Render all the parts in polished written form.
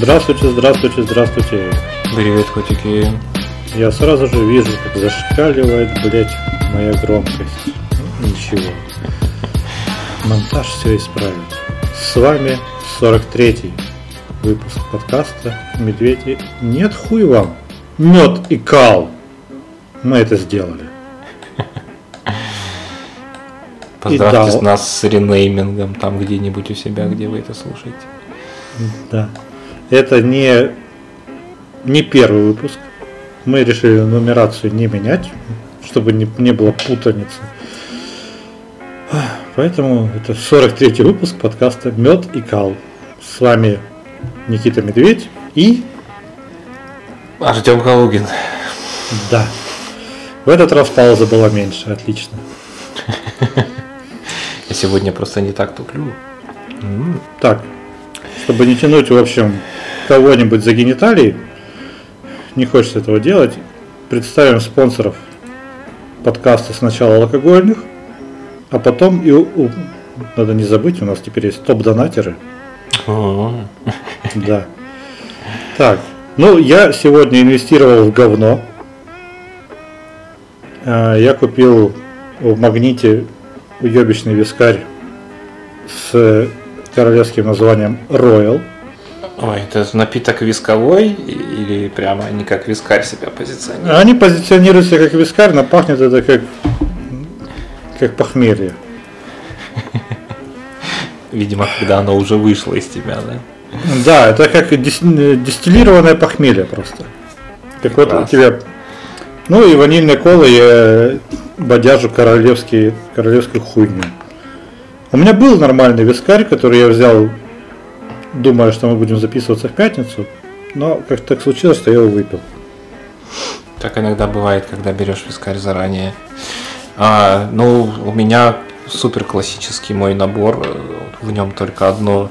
Здравствуйте, здравствуйте, здравствуйте. Привет, котики. Я сразу же вижу, как зашкаливает, блять, моя громкость. Ничего. Монтаж все исправит. С вами 43-й выпуск подкаста «Медведи». Нет, хуй вам. Мёд и Кал. Мы это сделали. Поздравьте нас с ренеймингом там где-нибудь у себя, где вы это слушаете. Да. Это не первый выпуск. Мы решили нумерацию не менять, чтобы не было путаницы. Поэтому это 43-й выпуск подкаста «Мёд и Кал». С вами Никита Медведь и... Артём Калугин. Да. В этот раз пауза была меньше. Отлично. Я сегодня просто не так туплю. Так. Чтобы не тянуть, в общем, кого-нибудь за гениталии, не хочется этого делать, представим спонсоров подкаста сначала алкогольных, а потом и... Надо не забыть, у нас теперь есть топ-донатеры. Да. Так, я сегодня инвестировал в говно. Я купил в Магните уебищный вискарь с королевским названием Royal. Ой, это напиток висковой или прямо они как вискарь себя позиционируют? Они позиционируют себя как вискарь, но пахнет это как похмелье. Видимо, когда оно уже вышло из тебя, да? Да, это как дистиллированное похмелье просто. Так вот у тебя... и ванильной колы я бодяжу королевскую хуйню. У меня был нормальный вискарь, который я взял, думая, что мы будем записываться в пятницу, но как-то так случилось, что я его выпил. Так иногда бывает, когда берешь вискарь заранее. У меня супер классический мой набор, в нем только одно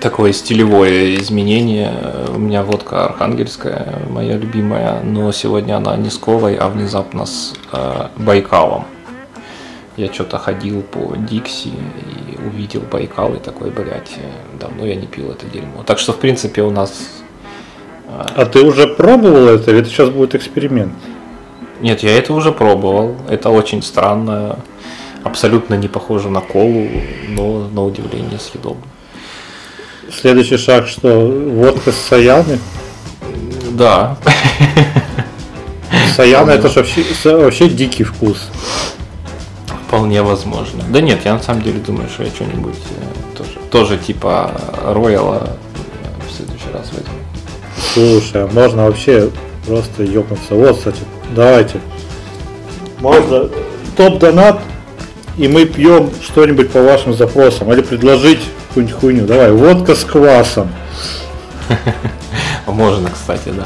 такое стилевое изменение. У меня водка архангельская, моя любимая, но сегодня она не с колой, а внезапно с Байкалом. Я что-то ходил по Дикси и увидел Байкал и такой, блядь, давно я не пил это дерьмо. Так что, в принципе, у нас... А ты уже пробовал это или это сейчас будет эксперимент? Нет, я это уже пробовал. Это очень странно, абсолютно не похоже на колу, но на удивление съедобно. Следующий шаг, что водка с саяны? Да. Саяна это же вообще дикий вкус. Вполне возможно. Да нет, я на самом деле думаю, что я что-нибудь тоже типа Рояла в следующий раз возьму. Слушай, можно вообще просто ёбнуться. Вот, кстати, давайте. Можно топ-донат, и мы пьем что-нибудь по вашим запросам. Или предложить какую-нибудь хуйню. Давай, водка с квасом. Можно, кстати, да.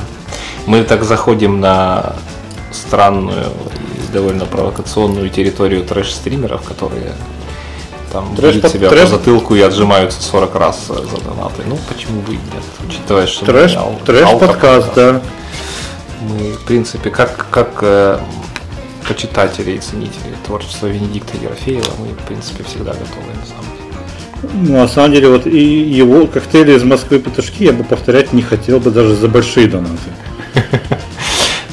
Мы так заходим на странную... довольно провокационную территорию трэш-стримеров, которые там бьют себя по затылку и отжимаются 40 раз за донаты. Ну, почему бы и нет? Учитывая, что трэш-подкаст, да. Мы, в принципе, как почитатели и ценители творчества Венедикта Ерофеева, мы, в принципе, всегда готовы, на самом деле. На самом деле, вот и его коктейли из Москвы Петушки я бы повторять не хотел бы даже за большие донаты.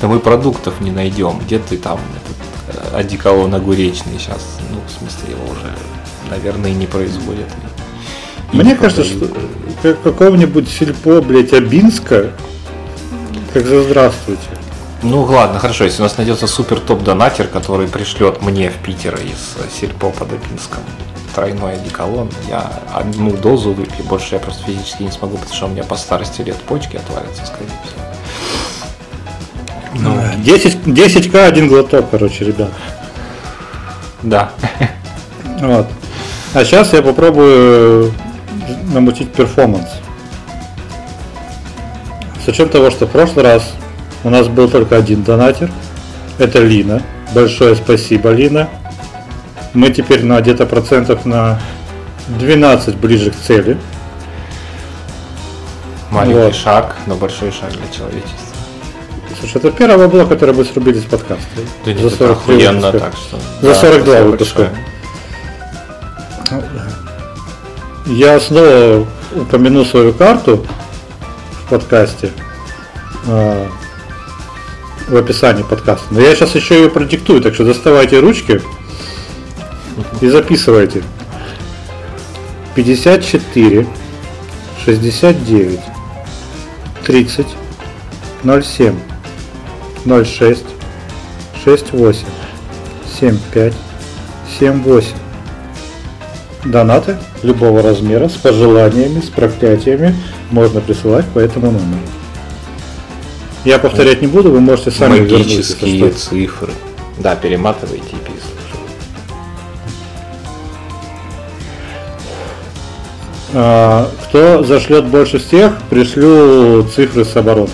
Да мы продуктов не найдем. Где ты там этот одеколон огуречный сейчас? В смысле, его уже, наверное, не производят. Мне кажется, что какого-нибудь сельпо, блядь, Абинска, как за здравствуйте. Ладно, хорошо, если у нас найдется супер топ-донатер, который пришлет мне в Питер из сельпо под Абинском тройной одеколон, я одну дозу выпью, больше я просто физически не смогу, потому что у меня по старости лет почки отвалятся, скорее всего. 10к один глоток, короче, ребят. Да. Вот. А сейчас я попробую намутить перформанс. С учетом того, что в прошлый раз у нас был только один донатер. Это Лина. Большое спасибо, Лина. Мы теперь на где-то процентов на 12 ближе к цели. Маленький шаг, но большой шаг для человечества. Слушай, это первое было, которое мы срубили с подкаста. Да за 43 выпуска. Так что... За 42 выпуска. Я снова упомяну свою карту в подкасте, в описании подкаста. Но я сейчас еще ее продиктую, так что доставайте ручки и записывайте. 54 69 30 07 06 68 75 78. Донаты любого размера с пожеланиями, с проклятиями можно присылать по этому номеру. Я повторять не буду, вы можете сами вернуться. Магические цифры. Да, перематывайте и писайте. Кто зашлет больше всех, пришлю цифры с оборота.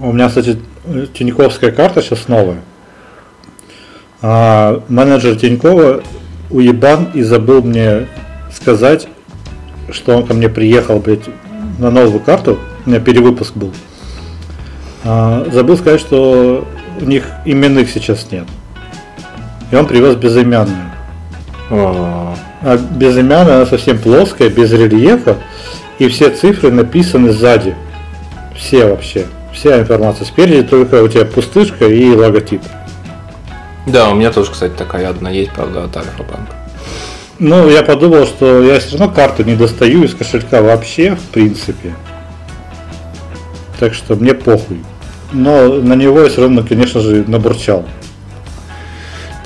У меня, кстати, тинькоффская карта сейчас новая. Менеджер Тинькова уебан и забыл мне сказать, что он ко мне приехал, блядь, на новую карту. У меня перевыпуск был. Забыл сказать, что у них именных сейчас нет. И он привез безымянную. А безымянная, она совсем плоская, без рельефа. И все цифры написаны сзади. Все вообще. Вся информация. Спереди только у тебя пустышка и логотип. Да, у меня тоже, кстати, такая одна есть, правда, от Альфа-банка. Ну, я подумал, что я все равно карту не достаю из кошелька вообще, в принципе. Так что мне похуй. Но на него я все равно, конечно же, набурчал.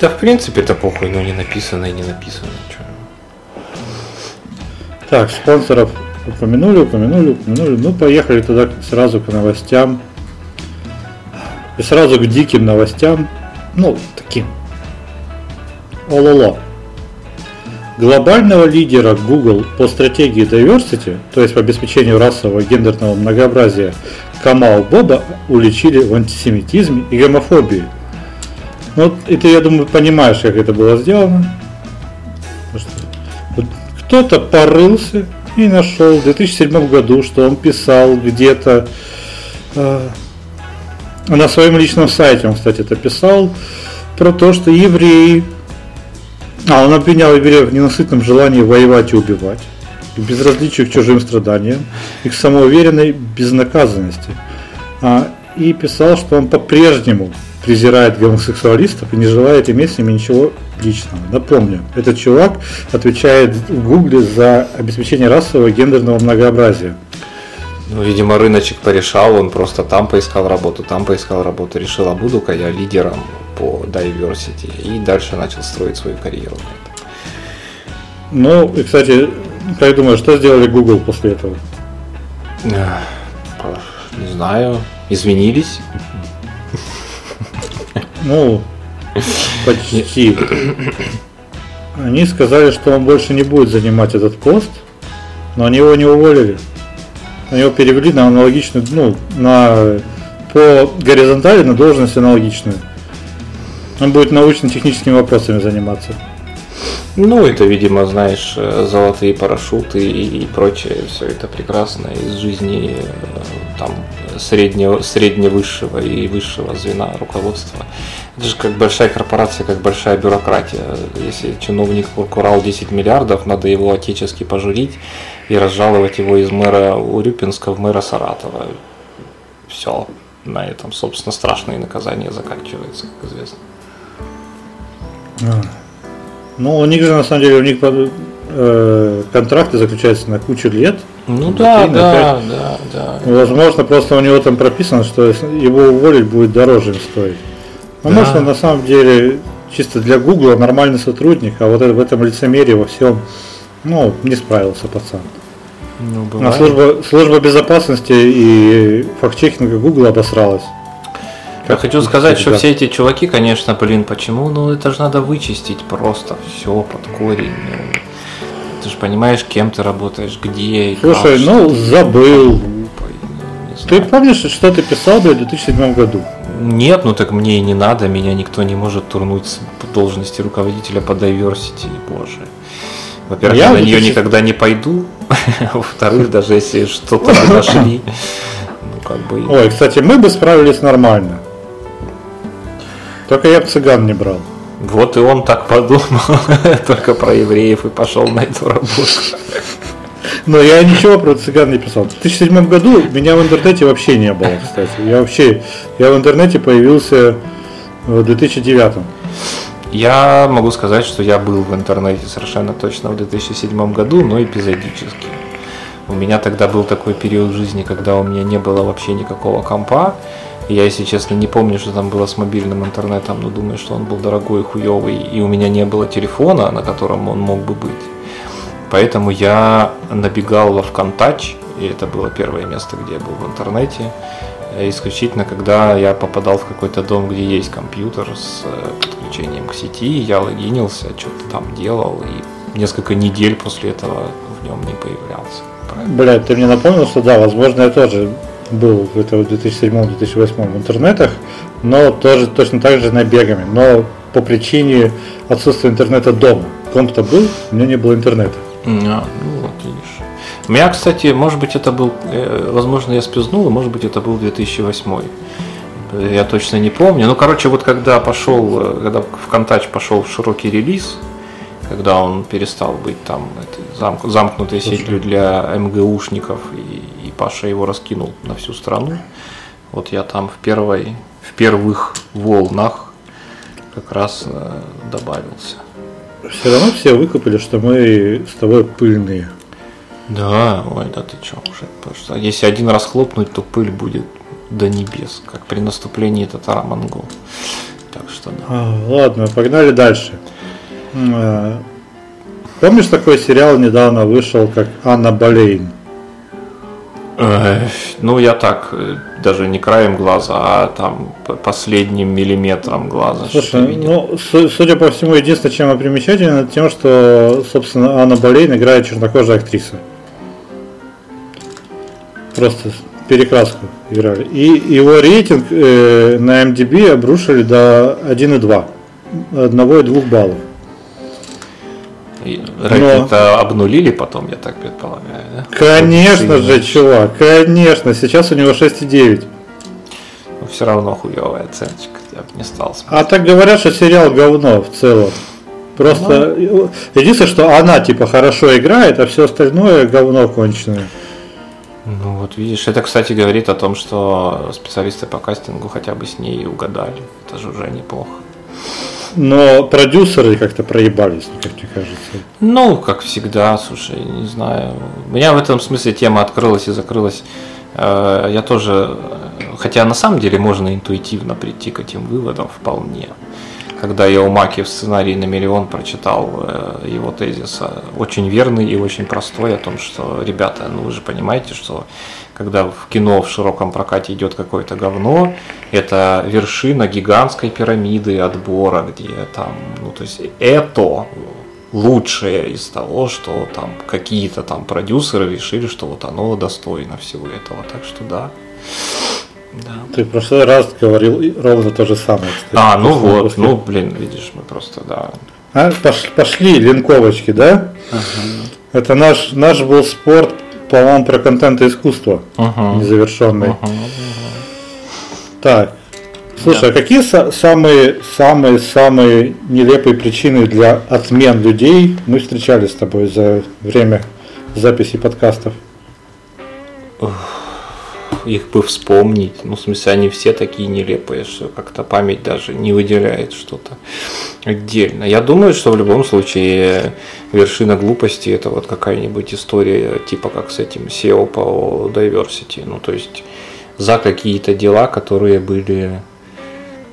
Да, в принципе, это похуй, но не написано и не написано. Чё? Так, спонсоров упомянули. Ну, поехали туда сразу к новостям. И сразу к диким новостям. Ну, таким. Ололо. Глобального лидера Google по стратегии Diversity, то есть по обеспечению расового и гендерного многообразия, Камау Боба уличили в антисемитизме и гомофобии. Ну, и ты, я думаю, понимаешь, как это было сделано. Кто-то порылся и нашел в 2007 году, что он писал где-то... на своем личном сайте он, кстати, это писал, про то, что евреи... он обвинял евреев в ненасытном желании воевать и убивать, к безразличию к чужим страданиям и к самоуверенной безнаказанности. И писал, что он по-прежнему презирает гомосексуалистов и не желает иметь с ними ничего личного. Напомню, этот чувак отвечает в Гугле за обеспечение расового и гендерного многообразия. Ну, видимо, рыночек порешал, он просто там поискал работу, решил, а буду-ка я лидером по diversity, и дальше начал строить свою карьеру. Ну, и, кстати, как думаешь, что сделали Google после этого? Не знаю, извинились? Ну, почти. Они сказали, что он больше не будет занимать этот пост, но они его не уволили. Его перевели на аналогичную, по горизонтали на должность аналогичную. Он будет научно-техническими вопросами заниматься. Ну, это, видимо, знаешь, золотые парашюты и прочее, все это прекрасно из жизни там средневысшего и высшего звена руководства. Это же как большая корпорация, как большая бюрократия. Если чиновник украл 10 миллиардов, надо его отечески пожурить и разжаловать его из мэра Урюпинска в мэра Саратова. Все. На этом, собственно, страшные наказания заканчиваются, как известно. Ну, у них же, на самом деле, у них контракты заключаются на кучу лет. Ну да, да. Возможно, просто у него там прописано, что его уволить будет дороже стоить. Но да. Может, он на самом деле чисто для Гугла нормальный сотрудник, а вот в этом лицемерии во всем, не справился пацан. Ну, а служба безопасности и фактчекинга Гугла обосралась. Я хочу сказать, что все эти чуваки, конечно, почему? Это же надо вычистить просто все под корень. Ты же понимаешь, кем ты работаешь, где. Слушай, как, забыл. Ты помнишь, что ты писал в 2007 году? Нет, так мне и не надо, меня никто не может турнуть с должности руководителя по diversity, боже. Во-первых, я на нее никогда не пойду. Во-вторых, даже если что-то нашли. Ой, кстати, мы бы справились нормально. Только я бы цыган не брал. Вот и он так подумал только про евреев и пошел на эту работу. Но я ничего про цыган не писал. В 2007 году меня в интернете вообще не было, кстати. Я в интернете появился в 2009. Я могу сказать, что я был в интернете совершенно точно в 2007 году, но эпизодически. У меня тогда был такой период жизни, когда у меня не было вообще никакого компа. Я, если честно, не помню, что там было с мобильным интернетом, но думаю, что он был дорогой и хуёвый. И у меня не было телефона, на котором он мог бы быть. Поэтому я набегал во ВКонтач, и это было первое место, где я был в интернете, исключительно когда я попадал в какой-то дом, где есть компьютер с подключением к сети, я логинился, что-то там делал, и несколько недель после этого в нем не появлялся. Блядь, ты мне напомнил, что да, возможно, я тоже был в 2007-2008 в интернетах, но тоже точно так же набегами, но по причине отсутствия интернета дома. Комп-то был, у меня не было интернета. Ну вот, видишь. У меня, кстати, может быть, это был, возможно, я спизнул, может быть, это был 2008. Я точно не помню. Ну, короче, вот когда ВКонтач пошел в широкий релиз, когда он перестал быть там замкнутой сетью для МГУшников, и Паша его раскинул на всю страну, вот я там в первых волнах как раз добавился. Все равно все выкопали, что мы с тобой пыльные. Да, ой, да ты чё, уже, потому что если один раз хлопнуть, то пыль будет до небес, как при наступлении татаро-монгол. Так что да. Ладно, погнали дальше. Помнишь, такой сериал недавно вышел, как Анна Болейн? Ну, я так, даже не краем глаза, а там последним миллиметром глаза. Слушай, ну, судя по всему, единственное, чем она примечательна, это тем, что, собственно, Анна Болейн играет чернокожая актриса. Просто перекраску играли. И его рейтинг на IMDb обрушили до 1,2. 1,2 баллов. Рейтинг-то обнулили потом, я так предполагаю, да? Конечно же, чувак, конечно, сейчас у него 6,9. Но все равно хуевая оценочка, я бы не стал смотреть. А так говорят, что сериал говно в целом. Просто, ну, единственное, что она типа хорошо играет, а все остальное говно конченое. Ну вот видишь, это, кстати, говорит о том, что специалисты по кастингу хотя бы с ней угадали. Это же уже неплохо. Но продюсеры как-то проебались, как мне кажется. Ну, как всегда, слушай, не знаю. У меня в этом смысле тема открылась и закрылась. Я тоже, хотя на самом деле можно интуитивно прийти к этим выводам вполне. Когда я у Маки в сценарии на миллион прочитал его тезис, очень верный и очень простой, о том, что, ребята, ну вы же понимаете, что когда в кино в широком прокате идет какое-то говно, это вершина гигантской пирамиды отбора, где там, ну то есть это лучшее из того, что там какие-то там продюсеры решили, что вот оно достойно всего этого, так что да. Да. Ты в прошлый раз говорил ровно то же самое, кстати. Ну вот, после... ну блин, видишь, мы просто, да. Пошли линковочки, да? Это наш был спорт, по-моему, про контент и искусство незавершенный. Так, слушай, а какие самые нелепые причины для отмен людей мы встречали с тобой за время записи подкастов? Их бы вспомнить. Ну, в смысле, они все такие нелепые, что как-то память даже не выделяет что-то отдельно. Я думаю, что в любом случае вершина глупости — это вот какая-нибудь история, типа как с этим SEO по diversity. Ну, то есть за какие-то дела, которые были...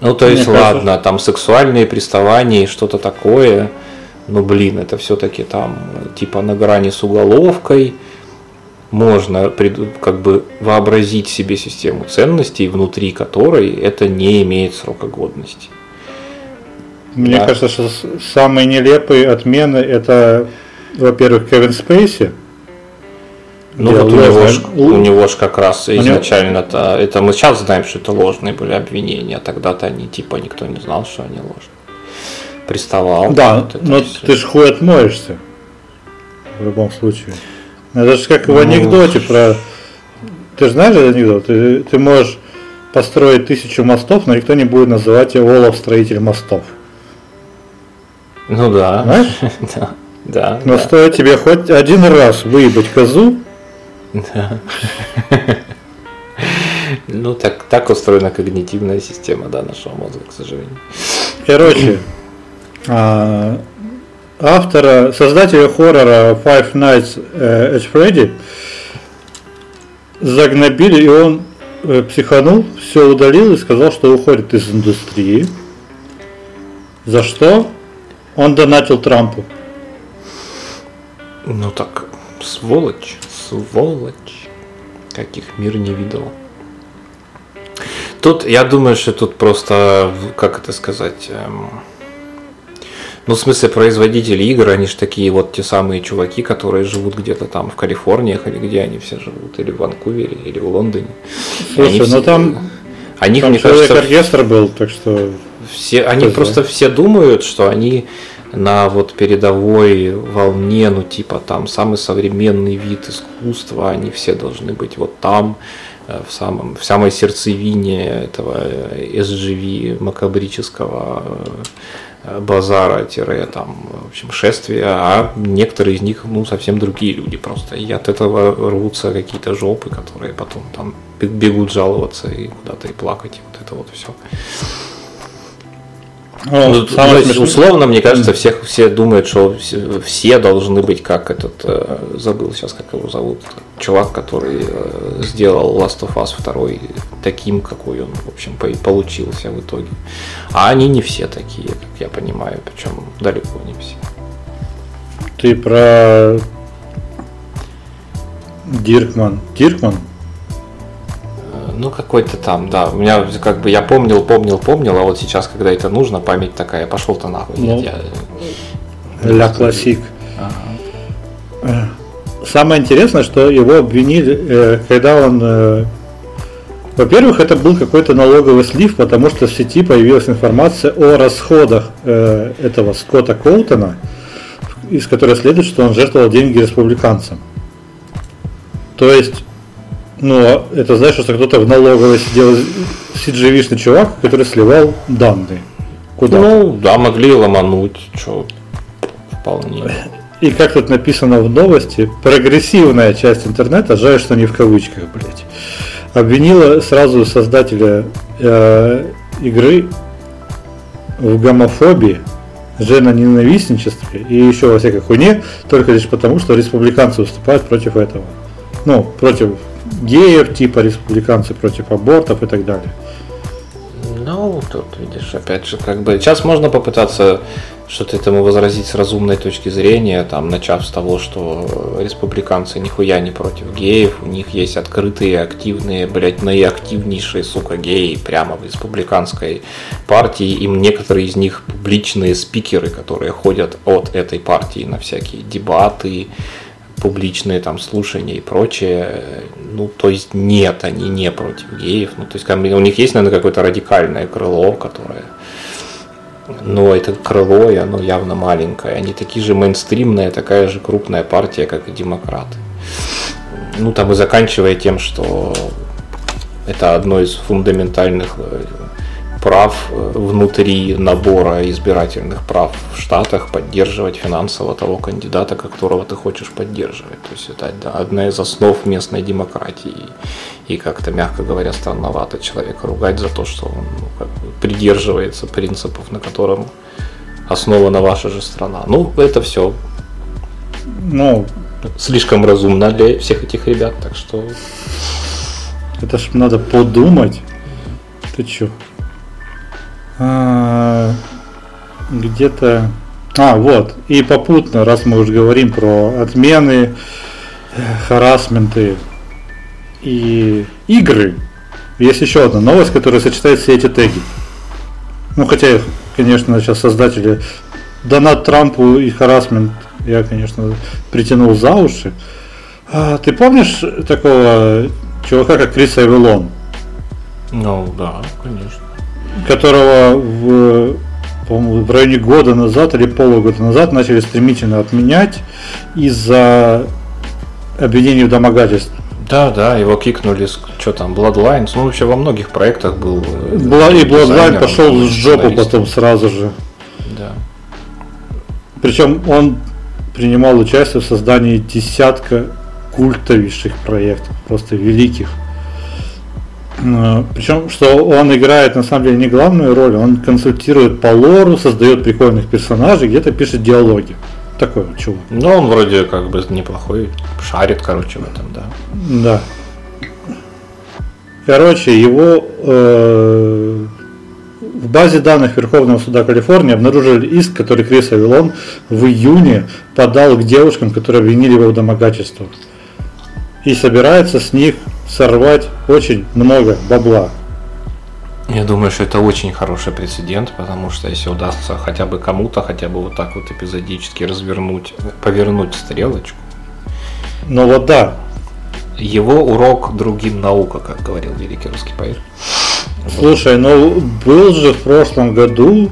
Ну, то есть, ладно, там сексуальные приставания и что-то такое, но, блин, это все-таки там типа на грани с уголовкой. Можно как бы вообразить себе систему ценностей, внутри которой это не имеет срока годности. Мне кажется, что самые нелепые отмены — это, во-первых, Кевин Спейси. Ну вот у него ж как раз изначально-то, это мы сейчас знаем, что это ложные были обвинения, тогда-то они типа никто не знал, что они ложные. Приставал. Да, вот но ты ж хуй отмоешься в любом случае. Это же как в анекдоте про... Ты же знаешь анекдот? Ты можешь построить 1000 мостов, но никто не будет называть его Олаф строитель мостов. Ну да. Знаешь? Да. Да. Но да. Стоит тебе хоть один раз выебать козу. Да. Ну, так устроена когнитивная система, да, нашего мозга, к сожалению. Короче, автора, создателя хоррора Five Nights at Freddy загнобили, и он психанул, все удалил и сказал, что уходит из индустрии. За что он донатил Трампу. Ну так, сволочь, сволочь, каких мир не видел. Тут, я думаю, что тут просто, как это сказать, ну, в смысле, производители игр, они же такие вот те самые чуваки, которые живут где-то там в Калифорниях, или где они все живут, или в Ванкувере, или в Лондоне. Слушай, ну все... там, о них, там мне кажется, оркестр был, так что... Все, они просто все думают, что они на вот передовой волне, ну, типа, там, самый современный вид искусства, они все должны быть вот там, в самой сердцевине этого SGV макабрического базара, там, в общем, шествия, а некоторые из них, ну, совсем другие люди просто. И от этого рвутся какие-то жопы, которые потом там бегут жаловаться и куда-то и плакать, и вот это вот все. Ну, то есть, условно, мне кажется, все думают, что все должны быть как этот, забыл сейчас, как его зовут, чувак, который сделал Last of Us 2 таким, какой он, в общем, получился в итоге. А они не все такие, как я понимаю, причем далеко не все. Ты про Диркман? Ну, какой-то там, да. У меня как бы я помнил, а вот сейчас, когда это нужно, память такая, пошел-то нахуй. Ну, ля классик. Ага. Самое интересное, что его обвинили, когда он... Во-первых, это был какой-то налоговый слив, потому что в сети появилась информация о расходах этого Скотта Коутона, из которой следует, что он жертвовал деньги республиканцам. То есть... Ну, это значит, что кто-то в налоговой сидел CGV-шный чувак, который сливал данные. Куда? Ну, да, могли ломануть, что вполне. И как тут написано в новости, прогрессивная часть интернета, жаль, что не в кавычках, блять, обвинила сразу создателя игры в гомофобии, женоненавистничестве и еще во всякой хуйне, только лишь потому, что республиканцы выступают против этого. Ну, против геев, типа республиканцы против абортов и так далее. Ну, тут, видишь, опять же, как бы... Сейчас можно попытаться что-то этому возразить с разумной точки зрения, там, начав с того, что республиканцы нихуя не против геев, у них есть открытые, активные, блядь, наиактивнейшие, сука, геи прямо в республиканской партии, им некоторые из них публичные спикеры, которые ходят от этой партии на всякие дебаты, публичные там слушания и прочее, ну, то есть нет, они не против геев, ну, то есть у них есть, наверное, какое-то радикальное крыло, которое, но это крыло, и оно явно маленькое, они такие же мейнстримные, такая же крупная партия, как и демократы. Ну, там и заканчивая тем, что это одно из фундаментальных прав внутри набора избирательных прав в Штатах поддерживать финансово того кандидата, которого ты хочешь поддерживать. То есть это одна из основ местной демократии. И как-то, мягко говоря, странновато человека ругать за то, что он, ну, как бы придерживается принципов, на котором основана ваша же страна. Ну, это все слишком разумно для всех этих ребят, так что... Это ж надо подумать. Ты чё? Где-то... вот. И попутно, раз мы уже говорим про отмены, харассменты и игры, есть еще одна новость, которая сочетает все эти теги. Ну, хотя, конечно, сейчас создатели донат Трампу и харассмент я, конечно, притянул за уши. Ты помнишь такого чувака, как Крис Авеллон? Ну, да, конечно. Которого, по-моему, в районе года назад или полугода назад начали стремительно отменять из-за обвинений в домогательстве. Да, его кикнули, что там, Bloodlines, ну вообще во многих проектах был. И Bloodline пошел в жопу потом сразу же. Да. Причем он принимал участие в создании десятка культовейших проектов, просто великих. Причем, что он играет на самом деле не главную роль, он консультирует по лору, создает прикольных персонажей, где-то пишет диалоги. Такой вот чувак. Ну, он вроде как бы неплохой, шарит, короче, в этом, да. Да. Короче, его в базе данных Верховного суда Калифорнии обнаружили иск, который Крис Авеллон в июне подал к девушкам, которые обвинили его в домогательствах. И собирается с них сорвать очень много бабла. Я думаю, что это очень хороший прецедент, потому что если удастся хотя бы кому-то, хотя бы вот так вот эпизодически развернуть, повернуть стрелочку. Ну вот да. Его урок другим наука, как говорил великий русский поэт. Слушай, ну был же в прошлом году,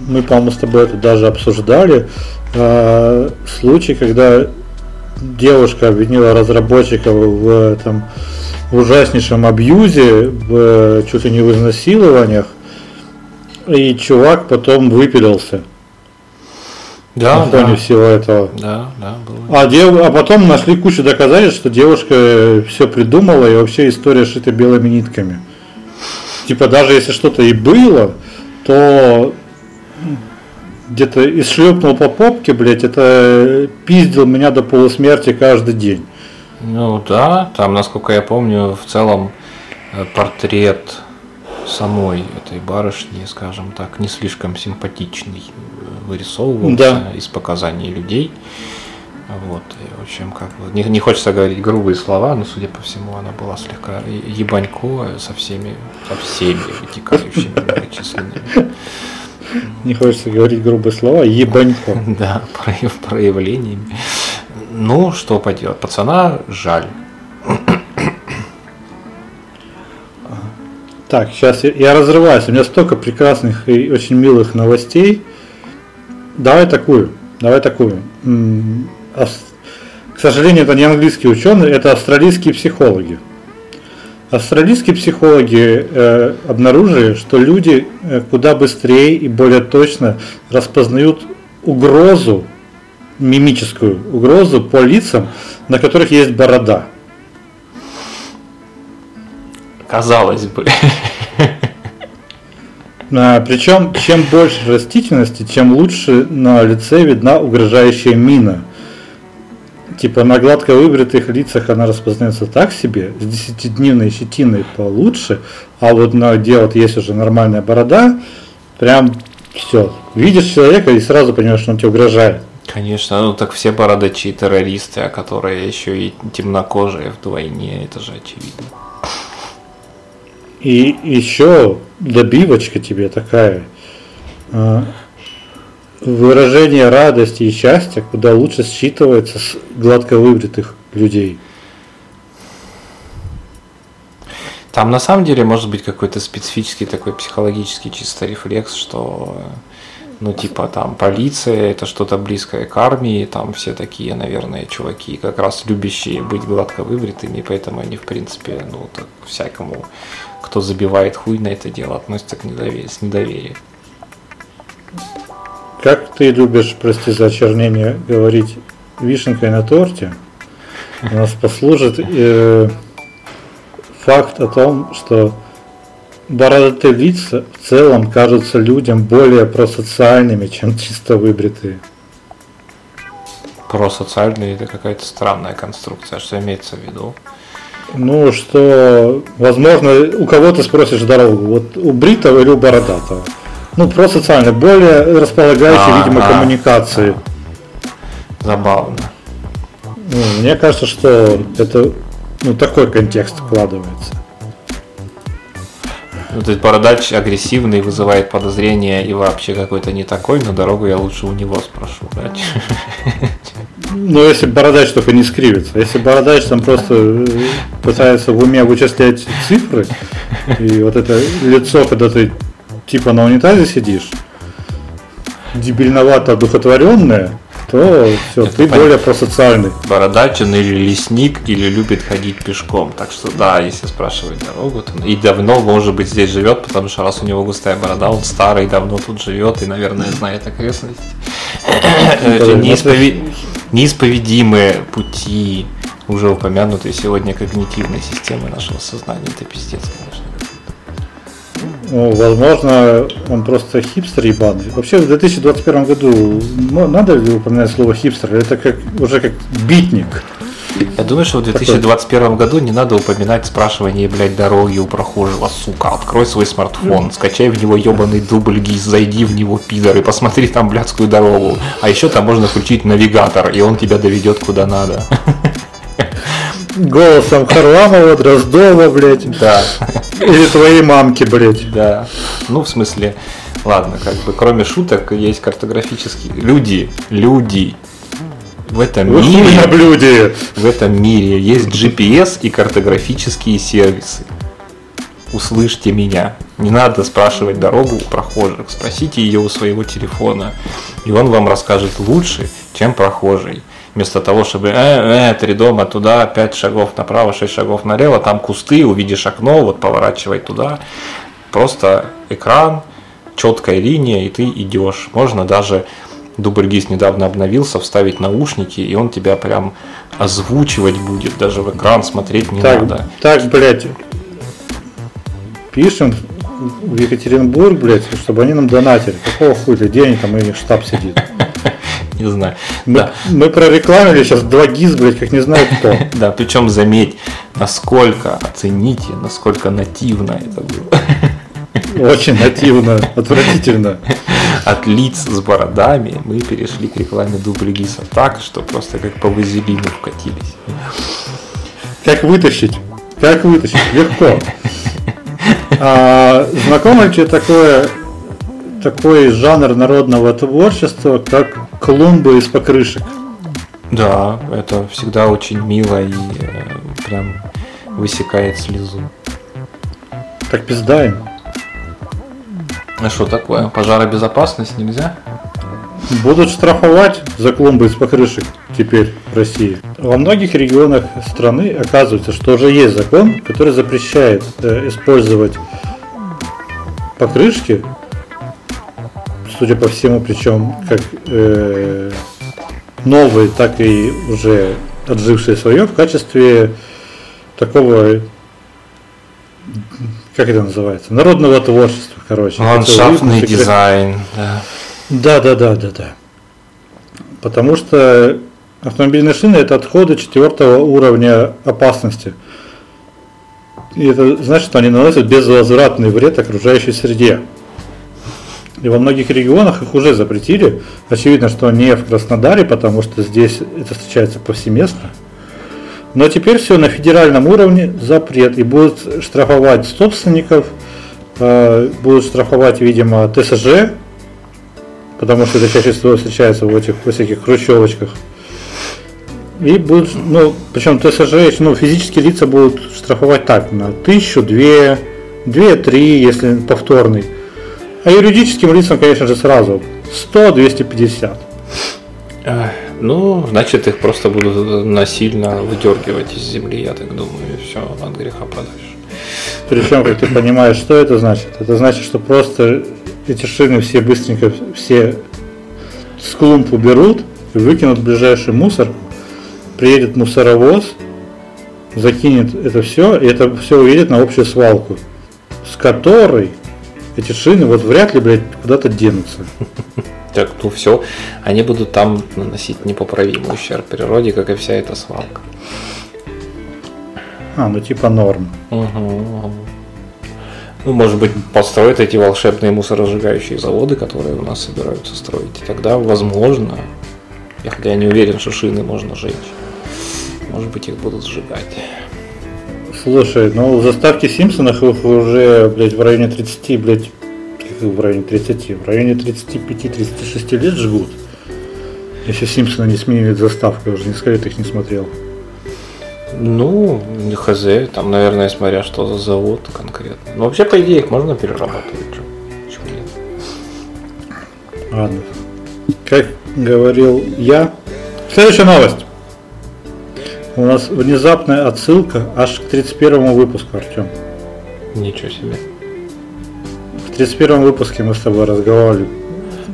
мы, по-моему, с тобой это даже обсуждали, случай, когда девушка обвинила разработчиков в этом ужаснейшем абьюзе, в чуть ли не в изнасилованиях, и чувак потом выпилился. Да, на фоне всего этого. Да, да, было. А потом нашли кучу доказательств, что девушка все придумала, и вообще история шита белыми нитками. Типа даже если что-то и было, то где-то и шлепнул по попке, блять, это пиздил меня до полусмерти каждый день. Ну да, там, насколько я помню, в целом портрет самой этой барышни, скажем так, не слишком симпатичный вырисовывался, да, из показаний людей. Вот, и, в общем, как бы, не хочется говорить грубые слова, но, судя по всему, она была слегка ебанько со всеми вытекающими многочисленными. Не хочется говорить грубые слова, ебанько. Да, проявлениями. Ну, что поделать, пацана жаль. Так, сейчас я разрываюсь, у меня столько прекрасных и очень милых новостей. Давай такую. К сожалению, это не английские ученые, это австралийские психологи. Австралийские психологи обнаружили, что люди куда быстрее и более точно распознают угрозу, мимическую угрозу по лицам, на которых есть борода. Казалось бы. Причем, чем больше растительности, чем лучше на лице видна угрожающая мина. Типа на гладко выбритых лицах она распознается так себе, с 10-дневной щетиной получше, а вот где вот есть уже нормальная борода, прям все. Видишь человека и сразу понимаешь, что он тебе угрожает. Конечно, ну так все бородачи террористы, а которые еще и темнокожие вдвойне, это же очевидно. И еще добивочка тебе такая. Выражение радости и счастья куда лучше считывается с гладко выбритых людей. Там на самом деле может быть какой-то специфический такой психологический чисто рефлекс, что ну типа там полиция это что-то близкое к армии, там все такие, наверное, чуваки как раз любящие быть гладко выбритыми, поэтому они в принципе ну так всякому, кто забивает хуй на это дело, относится к недоверию. Как ты любишь, прости за очернение, говорить вишенкой на торте, у нас послужит факт о том, что бородатые лица в целом кажутся людям более просоциальными, чем чисто выбритые. Просоциальные – это какая-то странная конструкция, что имеется в виду? Ну, что, возможно, у кого-то спросишь дорогу, вот у бритого или у бородатого. Ну, просоциально, более располагающие, видимо, коммуникации. Забавно. Мне кажется, что это ну, такой контекст вкладывается. Ну, то есть бородач агрессивный, вызывает подозрения и вообще какой-то не такой, но дорогу я лучше у него спрошу. Да? Ну, если бородач только не скривится. Если бородач там просто пытается в уме вычислять цифры, и вот это лицо, когда ты типа на унитазе сидишь, дебильновато одухотворенное, то все, это ты более просоциальный. Бородач он или лесник, или любит ходить пешком. Так что да, если спрашивать дорогу, то и давно, может быть, здесь живет, потому что раз у него густая борода, он старый, давно тут живет и, наверное, знает окрестности. Неисповедимые пути уже упомянутой сегодня когнитивной системы нашего сознания. Это пиздец, конечно. Ну, возможно, он просто хипстер ебаный. Вообще, в 2021 году надо ли упоминать слово хипстер? Это как уже как битник. Я думаю, что в 2021 году не надо упоминать спрашивание, блядь, дороги у прохожего, сука. Открой свой смартфон, скачай в него ебаный Дубль ГИС, зайди в него, пидор, и посмотри там блядскую дорогу. А еще там можно включить навигатор, и он тебя доведет куда надо. Голосом Харламова, Дроздова, блядь. Да. Или твоей мамки, блядь. Да. Ну, в смысле, ладно, как бы, кроме шуток, есть картографические... Люди. В этом мире есть GPS и картографические сервисы. Услышьте меня. Не надо спрашивать дорогу у прохожих. Спросите ее у своего телефона. И он вам расскажет лучше, чем прохожий. Вместо того, чтобы 3 дома туда, 5 шагов направо, 6 шагов налево, там кусты, увидишь окно, вот поворачивай туда. Просто экран, четкая линия, и ты идешь. Можно даже... Дубль ГИС недавно обновился, вставить наушники, и он тебя прям озвучивать будет, даже в экран смотреть не надо. Так, блядь, пишем в Екатеринбург, блядь, чтобы они нам донатили. Какого хуя, где они там, или штаб сидит? Не знаю. Мы прорекламили сейчас 2 ГИС, блядь, как не знаю кто. Да, причем заметь, насколько нативно это было. Очень нативно, отвратительно. От лиц с бородами мы перешли к рекламе Дубля ГИСа так, что просто как по вазелину вкатились. Как вытащить? Легко. Знакомо ли тебе такой жанр народного творчества, как клумбы из покрышек? Да, это всегда очень мило и прям высекает слезу. Так пизда им. А что такое? Пожаробезопасность нельзя? Будут штрафовать за клумбы из покрышек теперь в России. Во многих регионах страны оказывается, что уже есть закон, который запрещает использовать покрышки, судя по всему, причем как новые, так и уже отжившие свое, в качестве такого... Как это называется? Народного творчества, короче. Ландшафтный дизайн. Да. Потому что автомобильные шины — это отходы 4 уровня опасности. И это значит, что они наносят безвозвратный вред окружающей среде. И во многих регионах их уже запретили. Очевидно, что не в Краснодаре, потому что здесь это встречается повсеместно. Но теперь все на федеральном уровне запрет, и будут штрафовать собственников, будут штрафовать, видимо, ТСЖ, потому что это чаще всего встречается в этих всяких хрущевочках. И будут, причем ТСЖ, физические лица будут штрафовать так, на 1000, 2, 3, если повторный. А юридическим лицам, конечно же, сразу 100, 250. Значит, их просто будут насильно выдергивать из земли, я так думаю, и все, от греха подальше. Причем, как ты понимаешь, что это значит? Это значит, что просто эти шины быстренько все с клумб уберут, выкинут в ближайший мусор, приедет мусоровоз, закинет это все, и это все уедет на общую свалку, с которой эти шины вряд ли, блядь, куда-то денутся. Так, все, они будут там наносить непоправимый ущерб природе, как и вся эта свалка. Типа норм. Угу. Может быть, построят эти волшебные мусоросжигающие заводы, которые у нас собираются строить. И тогда, возможно, хотя я не уверен, что шины можно сжечь, может быть, их будут сжигать. Слушай, в заставке Симпсонов их уже, блядь, в районе 35-36 лет жгут. Если Симпсона не сменили заставку, я уже несколько лет их не смотрел. Не хз, там, наверное, смотря что за завод конкретно. Но вообще, по идее, их можно перерабатывать. Почему нет? Ладно. Как говорил я. Следующая новость. У нас внезапная отсылка аж к 31 выпуску, Артем. Ничего себе. В 31 выпуске мы с тобой разговаривали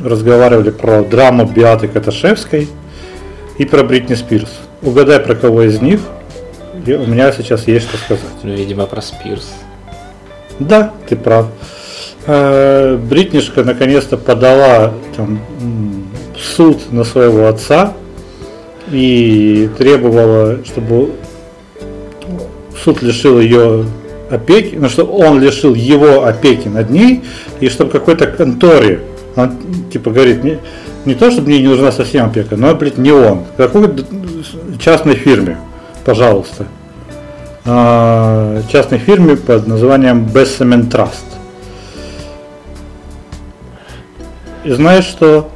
разговаривали про драму Беаты Каташевской и про Бритни Спирс. Угадай, про кого из них, и у меня сейчас есть что сказать. Ну, видимо, про Спирс. Да, ты прав. Бритнишка наконец-то подала там в суд на своего отца и требовала, чтобы суд лишил ее опеки, ну, что он лишил его опеки над ней, и чтобы какой-то конторе, он, типа, говорит, не то, чтобы мне не нужна совсем опека, но, блядь, не он, какой-то частной фирме, пожалуйста, частной фирме под названием Bessement Trust. И знаешь что?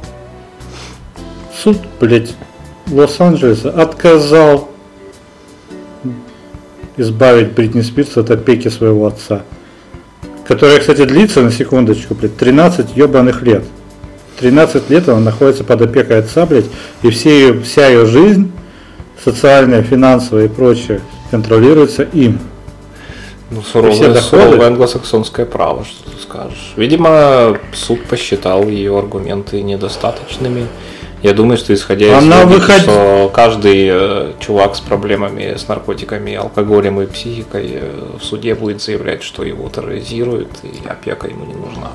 Суд, блядь, Лос-Анджелеса отказал избавить Бритни Спирс от опеки своего отца, которая, кстати, длится, на секундочку, блядь, 13 ебаных лет. 13 лет она находится под опекой отца, блядь, и вся ее жизнь, социальная, финансовая и прочее, контролируется им. Ну, суровое англосаксонское право, что ты скажешь. Видимо, суд посчитал ее аргументы недостаточными. Я думаю, что исходя из того, что каждый чувак с проблемами с наркотиками, алкоголем и психикой в суде будет заявлять, что его терроризируют и опека ему не нужна.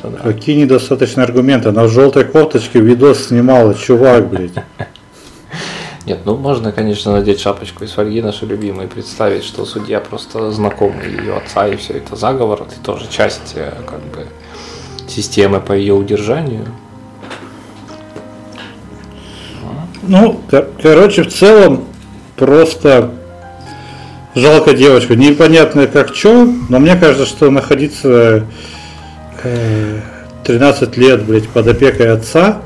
Что, да. Какие недостаточные аргументы? Она в желтой кофточке видос снимала, чувак, блядь. Нет, ну можно, конечно, надеть шапочку из фольги, наши любимые, представить, что судья просто знакомый ее отца, и все это заговор, это тоже часть, как бы, системы по ее удержанию. Ну, короче, в целом просто жалко девочку. Непонятно как что, но мне кажется, что находиться 13 лет, блядь, под опекой отца,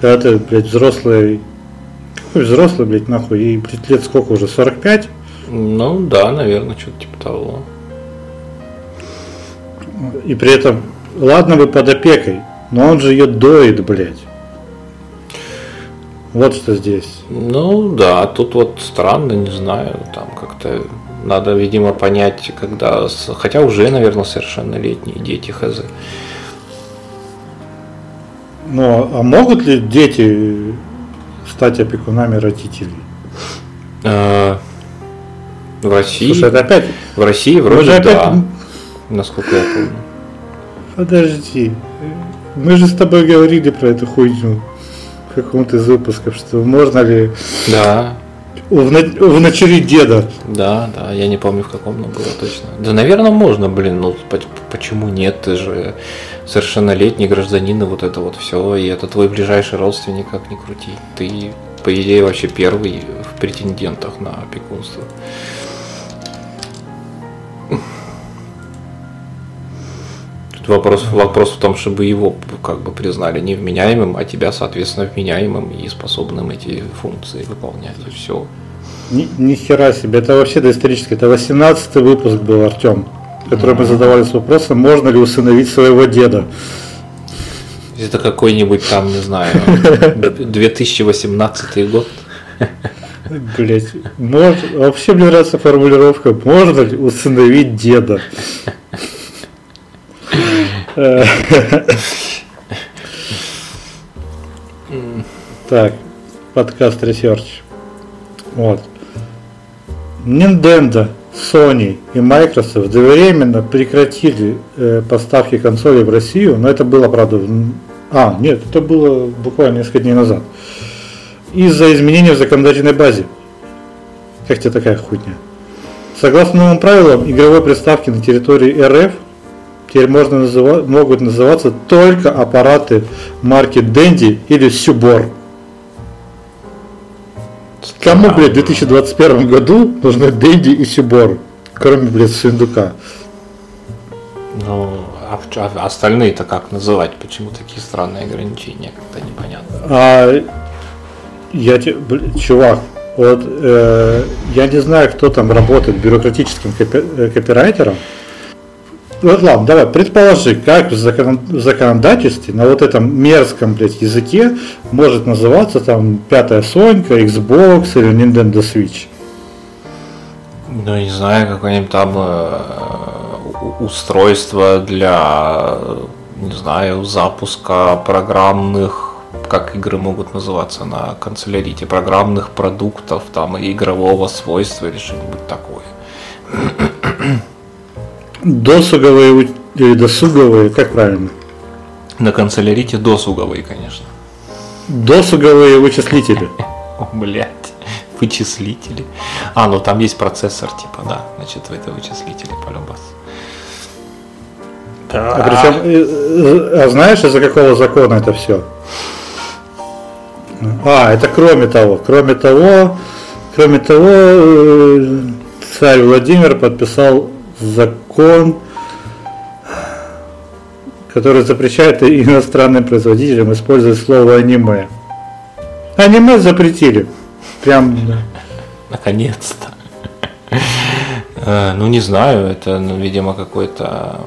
когда ты, блядь, взрослый. Какой взрослый, блядь, нахуй? И, блядь, лет сколько уже? 45? Ну да, наверное, что-то типа того. И при этом, ладно бы под опекой, но он же ее доит, блядь. Вот что здесь. Ну да, тут вот странно, не знаю, там как-то надо, видимо, понять, когда, хотя уже, наверное, совершеннолетние дети хз. Ну, а могут ли дети стать опекунами родителей? В России? Слушай, это опять? В России вроде да, опять... насколько я помню. Подожди, мы же с тобой говорили про эту хуйню. В каком-то из выпусков, что можно ли... Да. Вночерить деда. Да, да, я не помню, в каком, но было точно. Да, наверное, можно, блин, ну почему нет? Ты же совершеннолетний гражданин, и вот это вот все, и это твой ближайший родственник, как ни крути. Ты, по идее, вообще первый в претендентах на опекунство. Вопрос в том, чтобы его как бы признали невменяемым, а тебя, соответственно, вменяемым и способным эти функции выполнять. И все. Ни хера себе. Это вообще доисторически. Это 18-й выпуск был, Артем, который мы задавались вопросом, можно ли усыновить своего деда. Это какой-нибудь там, не знаю, 2018 год. Блять. Вообще мне нравится формулировка. Можно ли усыновить деда? Так, подкаст Research. Вот. Nintendo, Sony и Microsoft одновременно прекратили поставки консолей в Россию, но это было, правда, это было буквально несколько дней назад. Из-за изменений в законодательной базе. Как тебе такая хуйня? Согласно новым правилам, игровые приставки на территории РФ теперь могут называться только аппараты марки Dendy или Сюбор. Кому, блядь, в 2021 году нужны Dendy и Сюбор, кроме, блядь, сундука? Ну, а остальные-то как называть? Почему такие странные ограничения? Как-то непонятно. Чувак, вот я не знаю, кто там работает бюрократическим копирайтером. Вот ладно, давай, предположи, как в законодательстве на вот этом мерзком, блядь, языке может называться там пятая Сонька, Xbox или Nintendo Switch? Ну, не знаю, какое-нибудь там устройство для не знаю, запуска программных, как игры могут называться на канцелярите, программных продуктов там, и игрового свойства или что-нибудь такое. Досуговые или досуговые, как правильно? На канцелярите досуговые, конечно. Досуговые вычислители. Блять, вычислители. А, ну там есть процессор, типа, да. Значит, это вычислители, полюбас. А причем, а знаешь, из-за какого закона это все? А, это кроме того, царь Владимир подписал закон, который запрещает иностранным производителям использовать слово аниме. Аниме запретили. Прям. Наконец-то. Ну не знаю, это, видимо, какой-то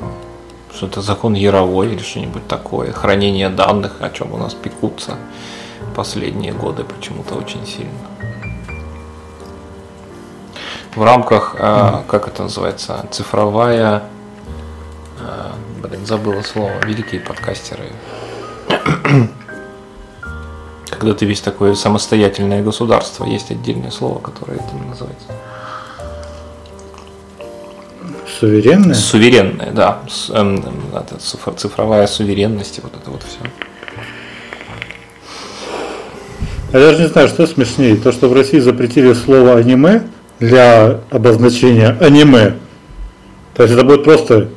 что-то закон Яровой или что-нибудь такое. Хранение данных, о чем у нас пекутся последние годы почему-то очень сильно. В рамках, как это называется, цифровая... забыла слово. Великие подкастеры. Когда ты весь такое самостоятельное государство, есть отдельное слово, которое этим называется. Суверенное? Суверенное, да. Цифровая суверенность, вот это вот все. Я даже не знаю, что смешнее. То, что в России запретили слово аниме для обозначения аниме. То есть это будет просто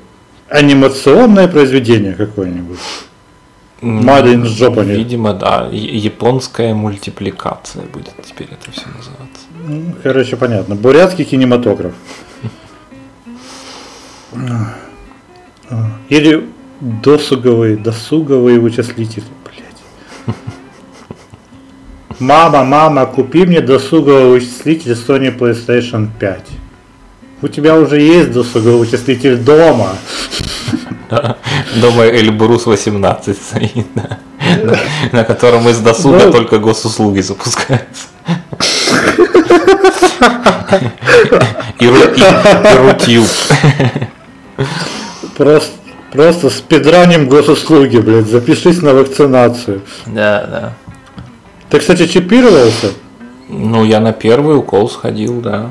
анимационное произведение какое-нибудь. Made in Japan. Видимо, да. Японская мультипликация будет теперь это все называться. Короче, понятно. Бурятский кинематограф. Или досуговые вычислители. Блять. Мама, купи мне досуговый вычислитель Sony PlayStation 5. У тебя уже есть досуговый вычислитель дома. Дома Эльбрус 18 стоит, на котором из досуга только госуслуги запускаются. И рутюб. Просто с педранием госуслуги, блядь, запишись на вакцинацию. Да. Ты, кстати, чипировался? Ну, я на первый укол сходил, да.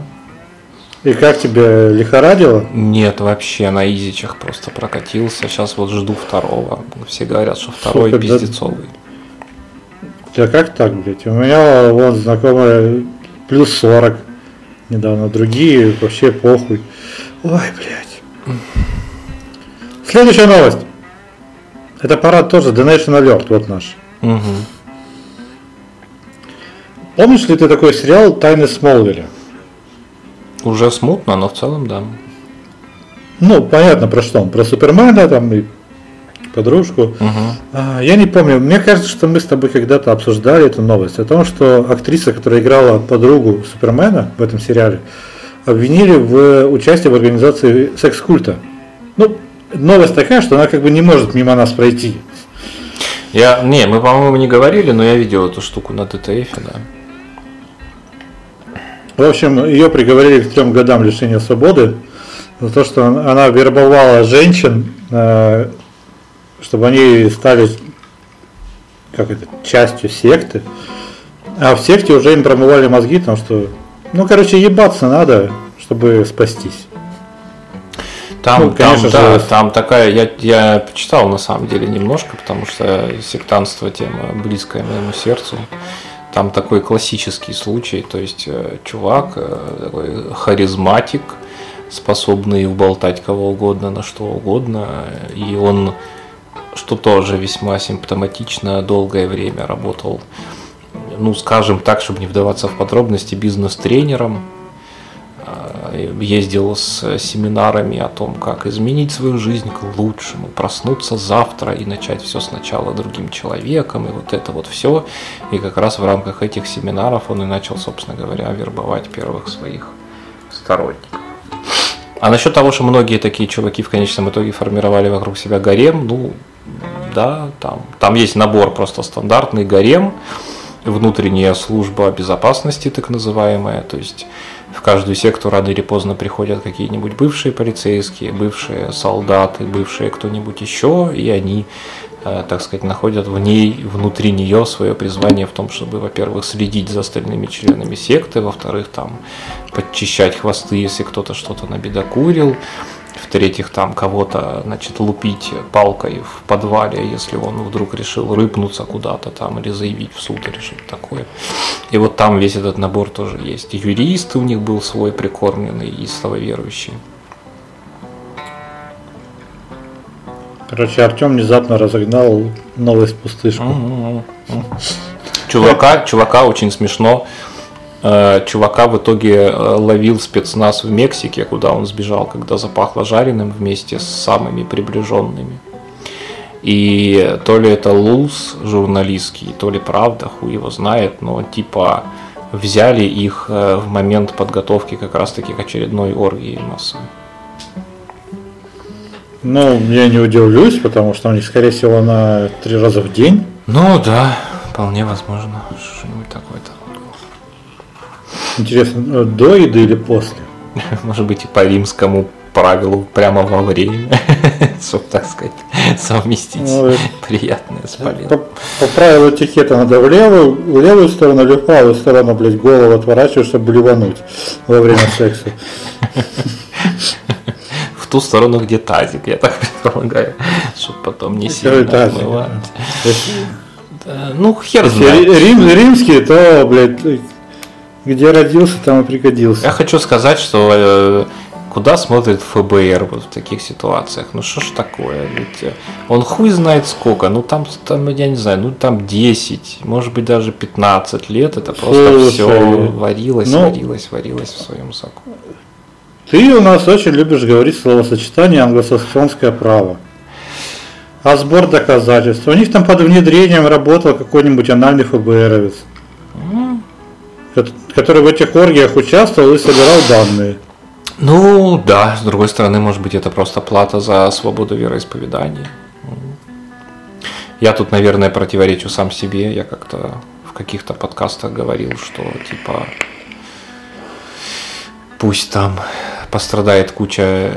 И как тебе, лихорадило? Нет, вообще на изичах просто прокатился. Сейчас вот жду второго. Все говорят, что второй сука, пиздецовый. Да как так, блядь? У меня вон знакомая плюс 40 недавно. Другие вообще похуй. Ой, блядь. Следующая новость. Это парад тоже. Donation Alert, вот наш. Угу. Помнишь ли ты такой сериал «Тайны Смолвиля»? Уже смутно, но в целом да. Ну, понятно, про что он. Про Супермена там и подружку. Я не помню. Мне кажется, что мы с тобой когда-то обсуждали эту новость. О том, что актриса, которая играла подругу Супермена в этом сериале, обвинили в участии в организации секс-культа. Ну, новость такая, что она как бы не может мимо нас пройти. Мы, по-моему, не говорили, но я видел эту штуку на ТТФ, да. В общем, ее приговорили к 3 годам лишения свободы за то, что она вербовала женщин, чтобы они стали частью секты. А в секте уже им промывали мозги, там что. Ну, короче, ебаться надо, чтобы спастись. Там такая, я почитал на самом деле немножко, потому что сектантство тема близкая моему сердцу. Там такой классический случай, то есть чувак, такой харизматик, способный уболтать кого угодно на что угодно, и он, что тоже весьма симптоматично, долгое время работал, ну скажем так, чтобы не вдаваться в подробности, бизнес-тренером, ездил с семинарами о том, как изменить свою жизнь к лучшему, проснуться завтра и начать все сначала другим человеком, и вот это вот все. И как раз в рамках этих семинаров он и начал, собственно говоря, вербовать первых своих сторонников. А насчет того, что многие такие чуваки в конечном итоге формировали вокруг себя гарем, ну да, там есть набор просто стандартный гарем, внутренняя служба безопасности так называемая, то есть В каждую секту рано или поздно приходят какие-нибудь бывшие полицейские, бывшие солдаты, бывшие кто-нибудь еще, и они, так сказать, находят в ней, внутри нее свое призвание в том, чтобы, во-первых, следить за остальными членами секты, во-вторых, там, подчищать хвосты, если кто-то что-то набедокурил, в-третьих, там, кого-то, значит, лупить палкой в подвале, если он вдруг решил рыпнуться куда-то там или заявить в суд или что-то такое. И вот там весь этот набор тоже есть. Юрист у них был свой прикормленный, истово верующий. Короче, Артём внезапно разогнал новость пустышку. Чувака очень смешно. Чувака в итоге ловил спецназ в Мексике, куда он сбежал, когда запахло жареным вместе с самыми приближенными. И то ли это луз журналистский, то ли правда, хуй его знает, но типа взяли их в момент подготовки как раз-таки к очередной оргии массовой. Ну, я не удивлюсь, потому что у них, скорее всего, на 3 раза в день. Ну да, вполне возможно, что-нибудь такое-то. Интересно, до еды или после? Может быть, и по римскому правилу прямо во время, чтобы, так сказать, совместить приятное с полезным. По правилу этикета надо в левую сторону или в правую сторону, блядь, голову отворачивать, чтобы блевануть во время секса. В ту сторону, где тазик, я так предполагаю, чтобы потом не сильно отмывать. Ну, хер знает. Если римский, то, блядь... Где родился, там и пригодился. Я хочу сказать, что куда смотрит ФБР вот в таких ситуациях? Ну что ж такое? Ведь он хуй знает сколько, ну там, я не знаю, ну там 10, может быть даже 15 лет. Это просто все варилось в своем соку. Ты у нас очень любишь говорить словосочетание англосаксонское право. А сбор доказательств. У них там под внедрением работал какой-нибудь анальный ФБРовец, который в этих оргиях участвовал и собирал данные. Ну да, с другой стороны, может быть, это просто плата за свободу вероисповедания. Я тут, наверное, противоречу сам себе. Я как-то в каких-то подкастах говорил, что типа пусть там пострадает куча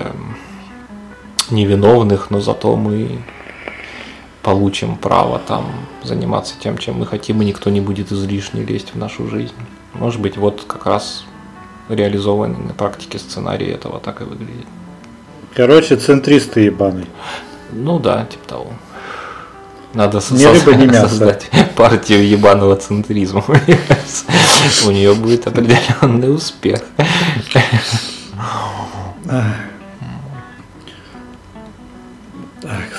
невиновных, но зато мы получим право там заниматься тем, чем мы хотим, и никто не будет излишне лезть в нашу жизнь. Может быть, вот как раз реализованный на практике сценарий этого так и выглядит. Короче, центристы ебаные. Ну да, типа того. Надо создать партию ебаного центризма. У нее будет определенный успех.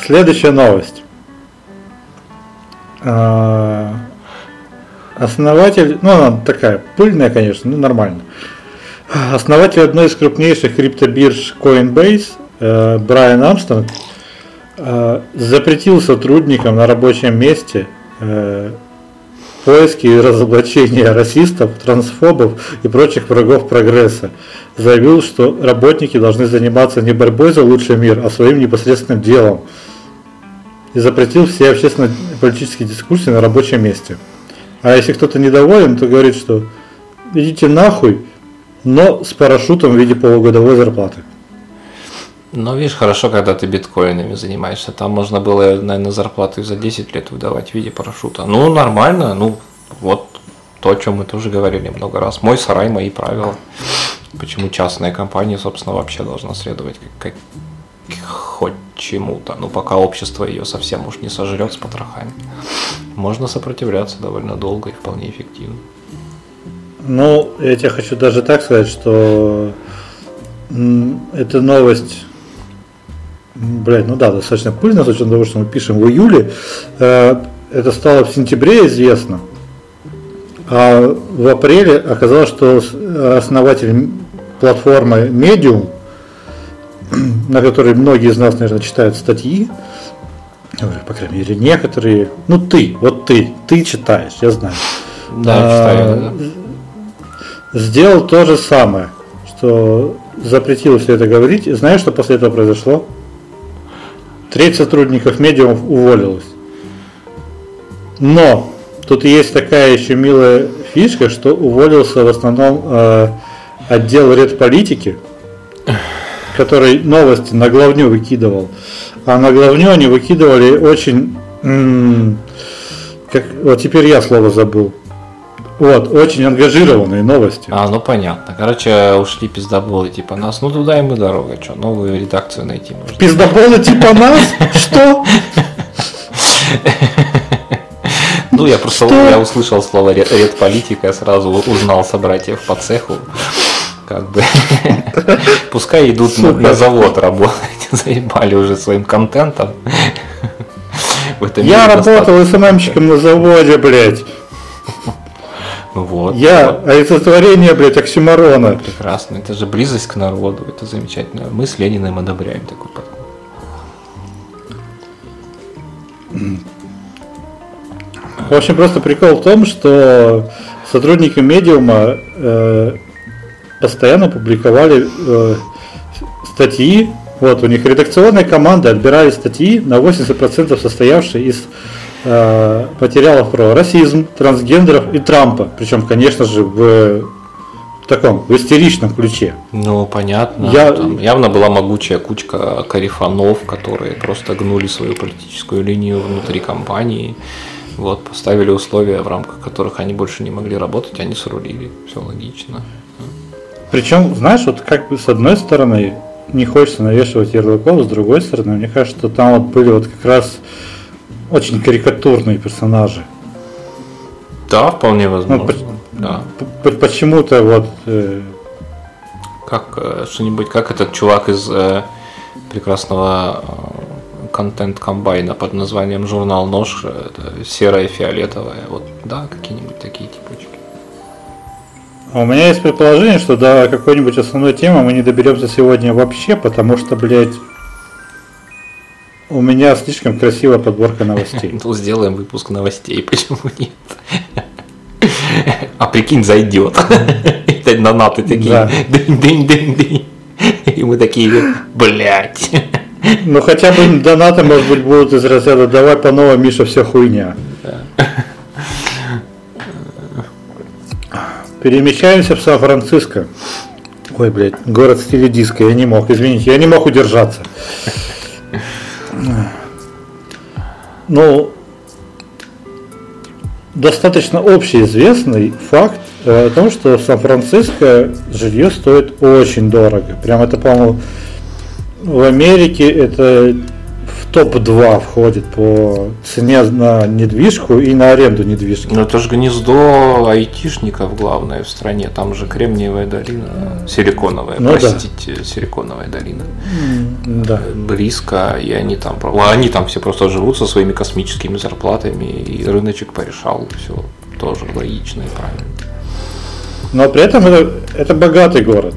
Следующая новость. Основатель, ну она такая пыльная, конечно, но нормально. Основатель одной из крупнейших криптобирж Coinbase Брайан Армстронг запретил сотрудникам на рабочем месте поиски и разоблачения расистов, трансфобов и прочих врагов прогресса. Заявил, что работники должны заниматься не борьбой за лучший мир, а своим непосредственным делом. И запретил все общественно-политические дискуссии на рабочем месте. А если кто-то недоволен, то говорит, что идите нахуй, но с парашютом в виде полугодовой зарплаты. Ну, видишь, хорошо, когда ты биткоинами занимаешься. Там можно было, наверное, зарплаты за 10 лет выдавать в виде парашюта. Ну, нормально, ну, вот то, о чем мы тоже говорили много раз. Мой сарай, мои правила. Почему частная компания, собственно, вообще должна следовать хоть чему-то, но пока общество ее совсем уж не сожрет с потрохами. Можно сопротивляться довольно долго и вполне эффективно. Ну, я тебе хочу даже так сказать, что эта новость, блядь, ну да, достаточно пыльная, с учетом того, что мы пишем в июле, это стало в сентябре известно, а в апреле оказалось, что основатель платформы Medium, на которой многие из нас, наверное, читают статьи, по крайней мере, некоторые. Ну ты читаешь, я знаю. Да, читаю, да. Сделал то же самое, что запретил все это говорить. И знаешь, что после этого произошло? 3 сотрудников медиумов уволилось. Но тут есть такая еще милая фишка, что уволился в основном отдел редполитики, который новости на главню выкидывал. А на главню они выкидывали очень... Как, вот теперь я слово забыл. Вот, очень ангажированные новости. А, ну понятно. Короче, ушли пиздоболы типа нас. Ну туда им и дорога, что, новую редакцию найти можно. Пиздоболы типа нас? Что? Ну, я просто услышал слово редполитика, я сразу узнал собратьев по цеху. Как бы. Пускай идут на завод работать. Заебали уже своим контентом. Я работал СММщиком на заводе, блядь. Вот. Я олицетворение, блядь, оксиморона. Ну, прекрасно. Это же близость к народу. Это замечательно. Мы с Лениным одобряем такой подход. В общем, просто прикол в том, что сотрудники Медиума постоянно публиковали статьи. Вот, у них редакционные команды отбирали статьи на 80% состоявшие из материалов про расизм, трансгендеров и Трампа. Причем, конечно же, в таком, в истеричном ключе. Ну, понятно. Там явно была могучая кучка корифанов, которые просто гнули свою политическую линию внутри компании. Вот, поставили условия, в рамках которых они больше не могли работать, они срулили. Все логично. Причем, знаешь, вот как бы с одной стороны не хочется навешивать ярлыков, с другой стороны, мне кажется, что там вот были вот как раз очень карикатурные персонажи. Да, вполне возможно. Ну, да. Почему-то вот... Как что-нибудь, как этот чувак из прекрасного... контент-комбайна под названием «Журнал Нож», серая, фиолетовая, вот, да, какие-нибудь такие типочки. У меня есть предположение, что до какой-нибудь основной темы мы не доберемся сегодня вообще, потому что, блядь, у меня слишком красивая подборка новостей. Ну, сделаем выпуск новостей, почему нет? А прикинь, зайдет. Это донаты такие, дынь-дынь-дынь-дынь. И мы такие, блядь. Ну хотя бы донаты, может быть, будут из разряда «Давай по новой, Миша, все хуйня». Да. Перемещаемся в Сан-Франциско. Ой, блядь, город в стиле диско. Я не мог, извините, я не мог удержаться. Ну, достаточно общеизвестный факт о том, что в Сан-Франциско жилье стоит очень дорого. Прям это, по-моему, в Америке это в топ-2 входит по цене на недвижку и на аренду недвижки. Но это же гнездо айтишников главное в стране. Там же Кремниевая долина, Силиконовая, ну, простите, да. Силиконовая долина. Да. Близко, и они там все просто живут со своими космическими зарплатами, и рыночек порешал. Все тоже логично и правильно. Но при этом это богатый город.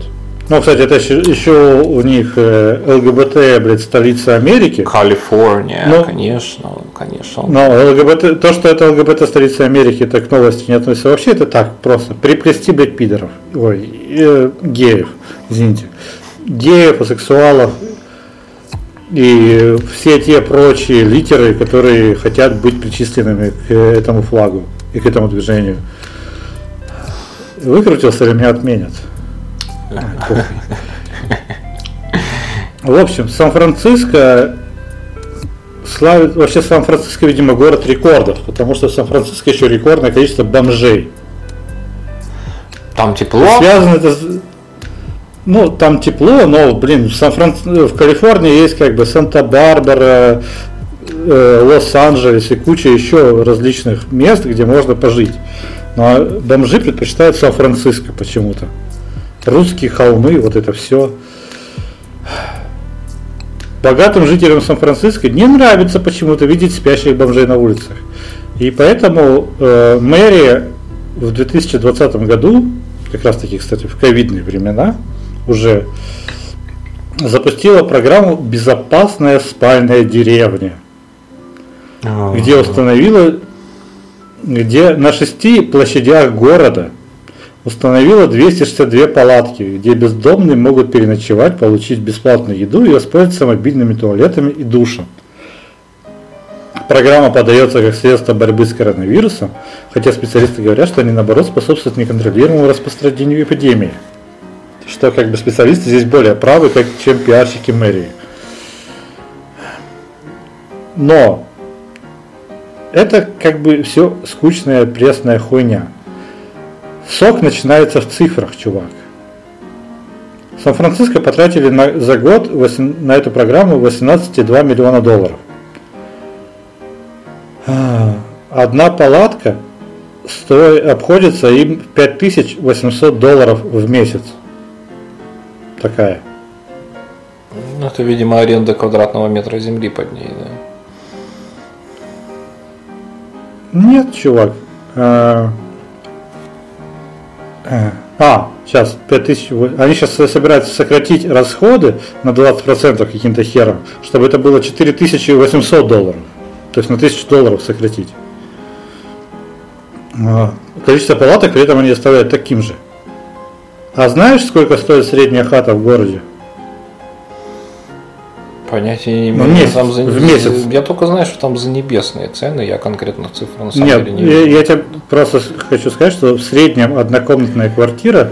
Ну, кстати, это еще у них ЛГБТ, блядь, столица Америки. Калифорния, но, конечно. Но ЛГБТ, то, что это ЛГБТ столица Америки, это к новости не относится вообще, это так, просто приплести, блядь, пидоров, геев, извините, геев, асексуалов и все те прочие литеры, которые хотят быть причисленными к этому флагу и к этому движению. Выкрутился или меня отменят? В общем, Сан-Франциско славит... Вообще Сан-Франциско, видимо, город рекордов, потому что в Сан-Франциско еще рекордное количество бомжей. Там тепло? Связано это... Ну, там тепло, но, блин, в Калифорнии есть как бы Санта-Барбара, Лос-Анджелес и куча еще различных мест, где можно пожить. Но бомжи предпочитают Сан-Франциско почему-то. Русские холмы, вот это все. Богатым жителям Сан-Франциско не нравится почему-то видеть спящих бомжей на улицах. И поэтому мэрия в 2020 году, как раз таки, кстати, в ковидные времена, уже запустила программу «Безопасная спальная деревня», где установила, где на 6 площадях города установила 262 палатки, где бездомные могут переночевать, получить бесплатную еду и воспользоваться мобильными туалетами и душем. Программа подается как средство борьбы с коронавирусом, хотя специалисты говорят, что они наоборот способствуют неконтролируемому распространению эпидемии. что как бы специалисты здесь более правы, чем пиарщики мэрии. Но это как бы все скучная, пресная хуйня. Сок начинается в цифрах, чувак. Сан-Франциско потратили за год на эту программу $18,2 миллиона. Одна палатка обходится им $5800 в месяц. Такая. Ну, это, видимо, аренда квадратного метра земли под ней, да? Нет, чувак. Сейчас 5000. Они сейчас собираются сократить расходы на 20% каким-то хером, чтобы это было $4800. То есть на $1000 сократить. Количество палаток при этом они оставляют таким же. А знаешь, сколько стоит средняя хата в городе? Понятия не имею. В месяц. Я только знаю, что там за небесные цены, я конкретных цифр на самом деле не вижу. Нет, я тебе просто хочу сказать, что в среднем однокомнатная квартира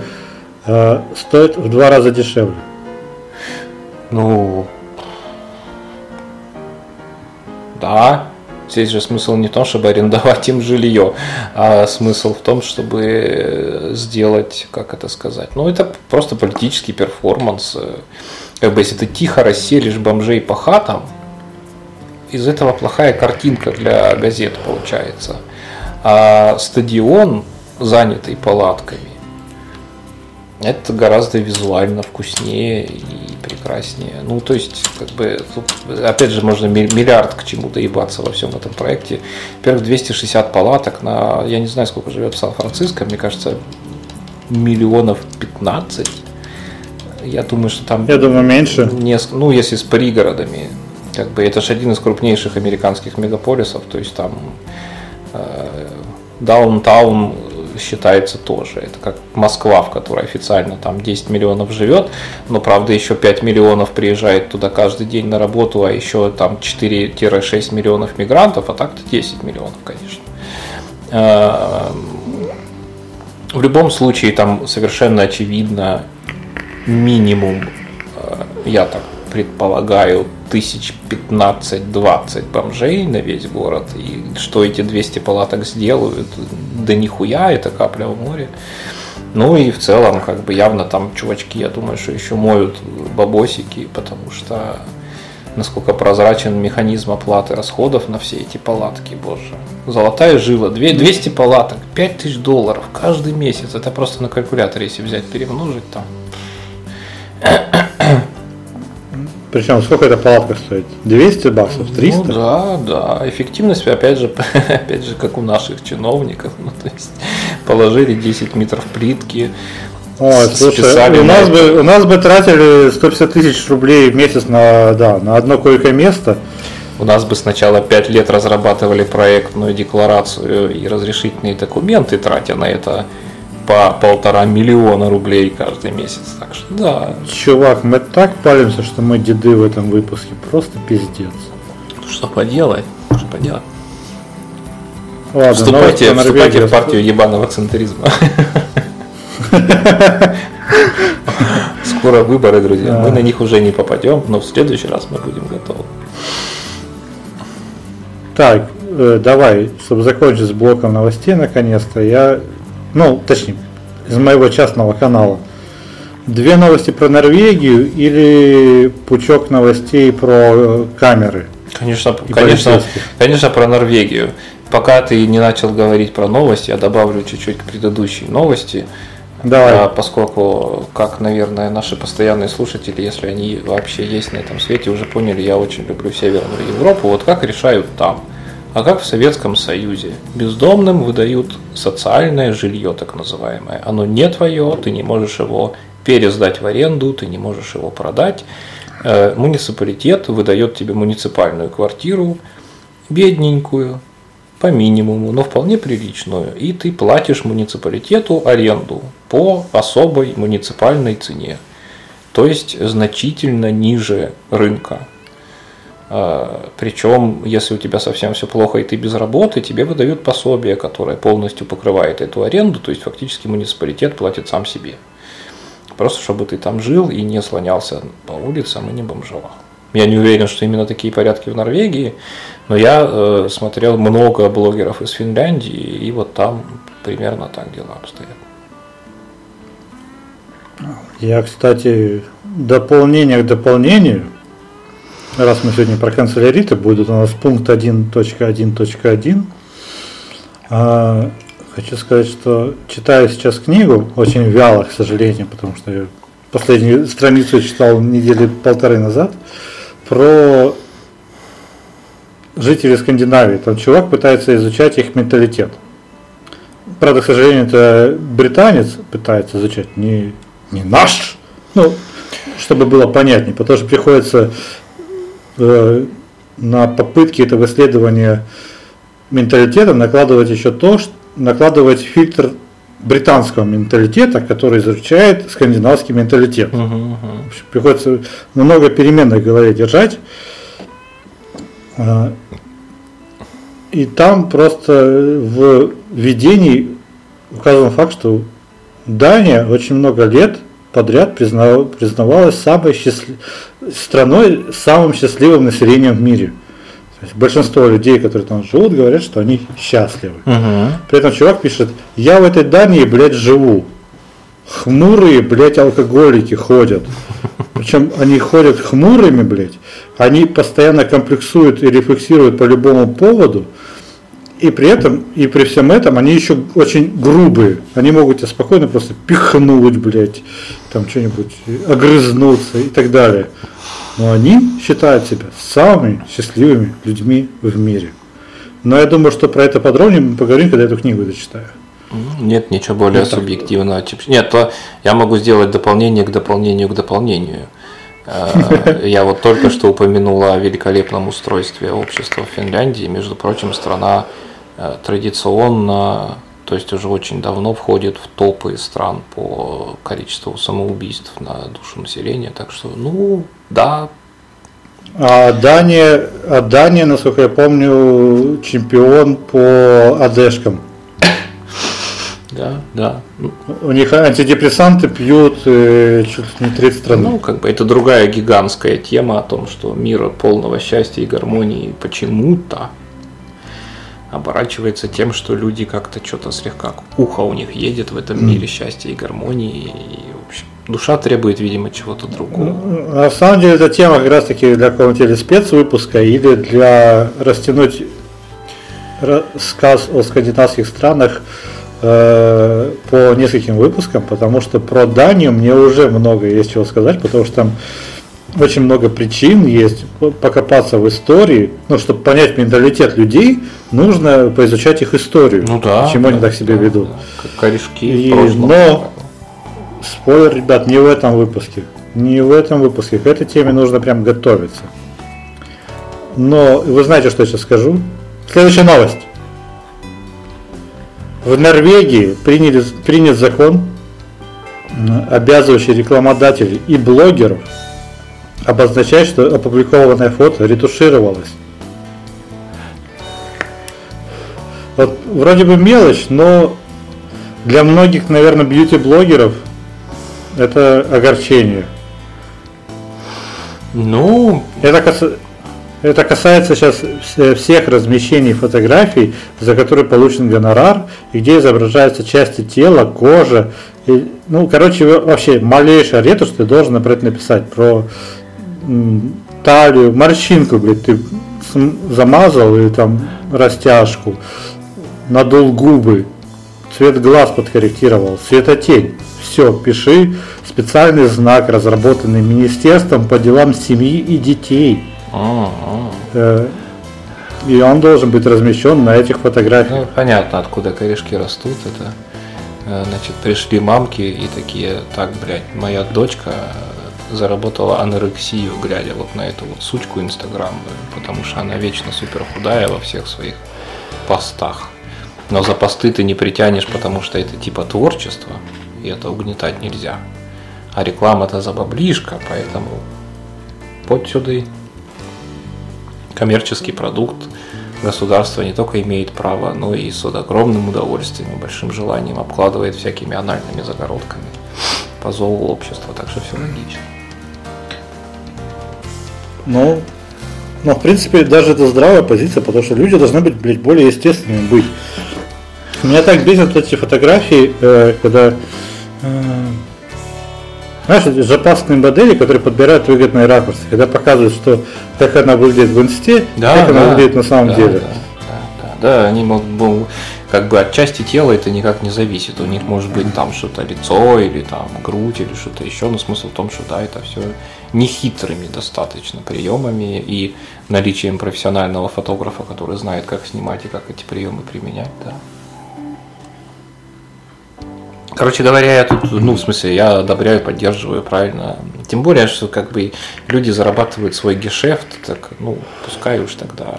стоит в 2 раза дешевле. Ну, да. Здесь же смысл не в том, чтобы арендовать им жилье, а смысл в том, чтобы сделать, как это сказать, ну это просто политический перформанс. Как бы если ты тихо расселишь бомжей по хатам, из этого плохая картинка для газет получается. А стадион, занятый палатками, это гораздо визуально вкуснее и прекраснее. Ну, то есть, как бы, тут, опять же, можно миллиард к чему-то ебаться во всем этом проекте. Во-первых, 260 палаток на, я не знаю, сколько живет в Сан-Франциско, мне кажется, 15 миллионов. Я думаю, что там... Я думаю, меньше. Ну, если с пригородами. Как бы, это же один из крупнейших американских мегаполисов. То есть, там даунтаун считается тоже. Это как Москва, в которой официально там 10 миллионов живет, но, правда, еще 5 миллионов приезжает туда каждый день на работу, а еще там 4-6 миллионов мигрантов, а так-то 10 миллионов, конечно. В любом случае, там совершенно очевидно минимум, я так предполагаю, 15-20 бомжей на весь город. И что эти 200 палаток сделают? Да нихуя, это капля в море. Ну и в целом, как бы явно там чувачки, я думаю, что еще моют бабосики, потому что насколько прозрачен механизм оплаты расходов на все эти палатки, боже. Золотая жила, 200 палаток, $5000 каждый месяц. Это просто на калькуляторе, если взять, перемножить там. Причем сколько эта палатка стоит? $200? $300? Ну, да. Эффективность, опять же, как у наших чиновников. Ну, то есть положили 10 метров плитки. Ой, слушай, у нас бы тратили 150 тысяч рублей в месяц на одно койко-место. У нас бы сначала 5 лет разрабатывали проектную декларацию и разрешительные документы, тратя на это по $1,5 миллиона каждый месяц. Так что да. Чувак, мы так палимся, что мы деды в этом выпуске. Просто пиздец. Что поделать? Ладно, вступайте в партию ебаного центризма. Скоро выборы, друзья. Мы на них уже не попадем, но в следующий раз мы будем готовы. Так, давай, чтобы закончить с блоком новостей наконец-то, точнее, из моего частного канала. 2 новости про Норвегию или пучок новостей про камеры? Конечно, про Норвегию. Пока ты не начал говорить про новости, я добавлю чуть-чуть к предыдущей новости. Давай. Поскольку, как, наверное, наши постоянные слушатели, если они вообще есть на этом свете, уже поняли, я очень люблю Северную Европу. Вот как решают там. А как в Советском Союзе? Бездомным выдают социальное жилье, так называемое. Оно не твое, ты не можешь его пересдать в аренду, ты не можешь его продать. Муниципалитет выдает тебе муниципальную квартиру, бедненькую, по минимуму, но вполне приличную. И ты платишь муниципалитету аренду по особой муниципальной цене. То есть значительно ниже рынка. Причем, если у тебя совсем все плохо и ты без работы, тебе выдают пособие, которое полностью покрывает эту аренду, то есть фактически муниципалитет платит сам себе. Просто чтобы ты там жил и не слонялся по улицам и не бомжевал. Я не уверен, что именно такие порядки в Норвегии, но я смотрел много блогеров из Финляндии, и вот там примерно так дела обстоят. Я, кстати, дополнение к дополнению, раз мы сегодня про канцеляриты, будет у нас пункт 1.1.1. Хочу сказать, что читаю сейчас книгу, очень вяло, к сожалению, потому что я последнюю страницу читал недели полторы назад, про жителей Скандинавии. Там чувак пытается изучать их менталитет. Правда, к сожалению, это британец пытается изучать, не наш. Ну, чтобы было понятнее, потому что приходится на попытки этого исследования менталитета накладывать еще то, что накладывать фильтр британского менталитета, который изучает скандинавский менталитет. Приходится много переменных в голове держать. И там просто в введении указан факт, что Дания очень много лет подряд признавалась страной с самым счастливым населением в мире. То есть большинство людей, которые там живут, говорят, что они счастливы. При этом чувак пишет: я в этой Дании, блядь, живу. Хмурые, блядь, алкоголики ходят. Причем они ходят хмурыми, блядь. Они постоянно комплексуют и рефлексируют по любому поводу. И при этом, и при всем этом, они еще очень грубые. Они могут тебя спокойно просто пихнуть, блядь, там что-нибудь, огрызнуться и так далее. Но они считают себя самыми счастливыми людьми в мире. Но я думаю, что про это подробнее мы поговорим, когда эту книгу дочитаю. Нет, ничего более субъективного. Нет, то я могу сделать дополнение к дополнению к дополнению. Я вот только что упомянул о великолепном устройстве общества в Финляндии. Между прочим, страна традиционно, то есть уже очень давно, входит в топы стран по количеству самоубийств на душу населения, так что, ну, да. А Дания, насколько я помню, чемпион по АДшкам. Да, да. У них антидепрессанты пьют чуть ли не 30 стран. Ну, как бы это другая гигантская тема о том, что мир полного счастья и гармонии почему-то оборачивается тем, что люди как-то что-то слегка ухо у них едет в этом мире счастья и гармонии. И, в общем, душа требует, видимо, чего-то другого. Ну, на самом деле, эта тема как раз-таки для какого-нибудь спецвыпуска или для растянуть рассказ о скандинавских странах по нескольким выпускам, потому что про Данию мне уже много есть чего сказать, потому что там очень много причин есть покопаться в истории. Ну, чтобы понять менталитет людей, нужно поизучать их историю. Ну да. Почему они так себя ведут. Да. Как корешки. Но спойлер, ребят, не в этом выпуске. Не в этом выпуске. К этой теме нужно прям готовиться. Но вы знаете, что я сейчас скажу? Следующая новость. В Норвегии принят закон, обязывающий рекламодателей и блогеров обозначать, что опубликованное фото ретушировалось. Вот вроде бы мелочь, но для многих, наверное, бьюти-блогеров это огорчение. Ну, это касается сейчас всех размещений фотографий, за которые получен гонорар, и где изображаются части тела, кожа. И, ну, короче, вообще малейшая ретушь, ты должен про это написать, про талию, морщинку, блядь, ты замазал или там растяжку, надул губы, цвет глаз подкорректировал, светотень. Все, пиши специальный знак, разработанный Министерством по делам семьи и детей. И он должен быть размещен на этих фотографиях. Ну, понятно, откуда корешки растут. Это, значит, пришли мамки и такие: так, блядь, моя дочка заработала анорексию, глядя вот на эту вот сучку Инстаграм, потому что она вечно супер худая во всех своих постах. Но за посты ты не притянешь, потому что это типа творчество, и это угнетать нельзя. А реклама-то за баблишко, поэтому под сюда и коммерческий продукт. Государство не только имеет право, но и с огромным удовольствием и большим желанием обкладывает всякими анальными загородками. по зову общества, так что все логично. Ну, в принципе, даже это здравая позиция, потому что люди должны быть, блядь, более естественными быть. Меня так бесят эти фотографии, когда, знаешь, эти запасные модели, которые подбирают выгодные ракурсы, когда показывают, что как она выглядит в инсте, да, как она выглядит на самом деле. Да, они могут, как бы от части тела это никак не зависит. У них может быть там что-то лицо или там грудь или что-то еще, но смысл в том, что да, это все нехитрыми достаточно приемами и наличием профессионального фотографа, который знает, как снимать и как эти приемы применять, да. Короче говоря, я тут, в смысле, я одобряю, поддерживаю, правильно. Тем более, что как бы люди зарабатывают свой гешефт, так, пускай уж тогда.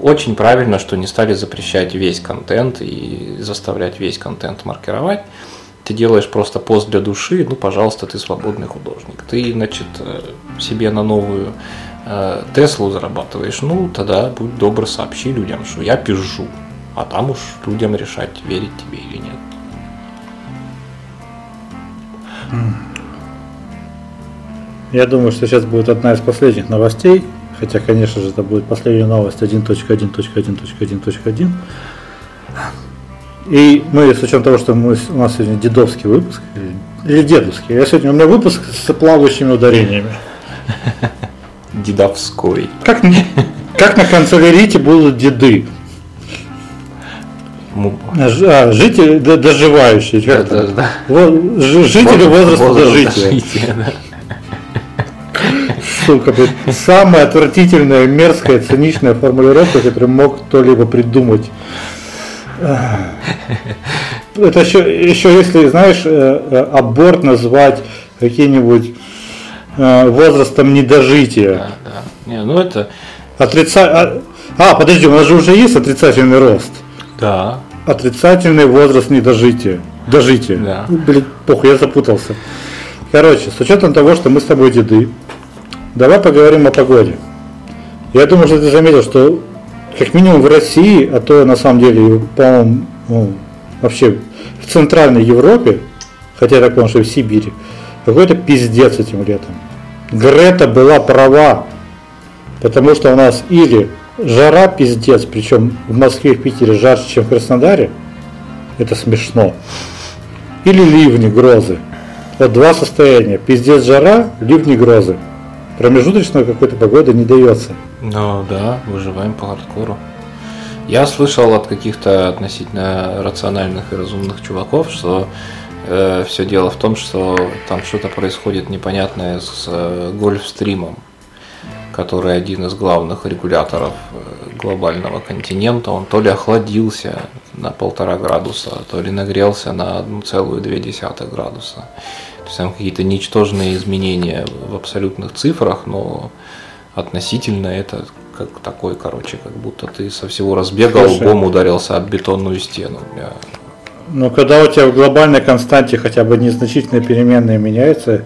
Очень правильно, что не стали запрещать весь контент и заставлять весь контент маркировать. Ты делаешь просто пост для души, пожалуйста, ты свободный художник. Ты, значит, себе на новую Теслу зарабатываешь, тогда будь добр, сообщи людям, что я пизжу, а там уж людям решать, верить тебе или нет. Я думаю, что сейчас будет одна из последних новостей, хотя, конечно же, это будет последняя новость 1.1.1.1.1. И мы, с учетом того, что у нас сегодня дедовский выпуск, или дедовский, у меня выпуск с плавающими ударениями. Дедовской. Как на канцелярите будут деды? Жители доживающие. Жители возраста дожития. Сука, самая отвратительная, мерзкая, циничная формулировка, которую мог кто-либо придумать. Это еще если, знаешь, аборт назвать каким-нибудь возрастом недожития. Да. Не, это... подожди, у нас же уже есть отрицательный рост. Да. Отрицательный возраст недожития. Дожития. Да. Блин, похуй, я запутался. Короче, с учетом того, что мы с тобой деды, давай поговорим о погоде. Я думаю, что ты заметил, что как минимум в России, а то на самом деле, по-моему, вообще в Центральной Европе, хотя я так понял, что и в Сибири, какой-то пиздец этим летом. Грета была права, потому что у нас или жара пиздец, причем в Москве и в Питере жарче, чем в Краснодаре, это смешно, или ливни, грозы. Это два состояния, пиздец жара, ливни, грозы. Промежуточной какой-то погоды не дается. Ну да, выживаем по хардкору. Я слышал от каких-то относительно рациональных и разумных чуваков, что все дело в том, что там что-то происходит непонятное с Гольфстримом, который один из главных регуляторов глобального континента. Он то ли охладился на 1,5 градуса, то ли нагрелся на 1,2 градуса. То есть там какие-то ничтожные изменения в абсолютных цифрах, но относительно это как такой, как будто ты со всего разбега лбом ударился об бетонную стену. Но когда у тебя в глобальной константе хотя бы незначительные переменные меняются,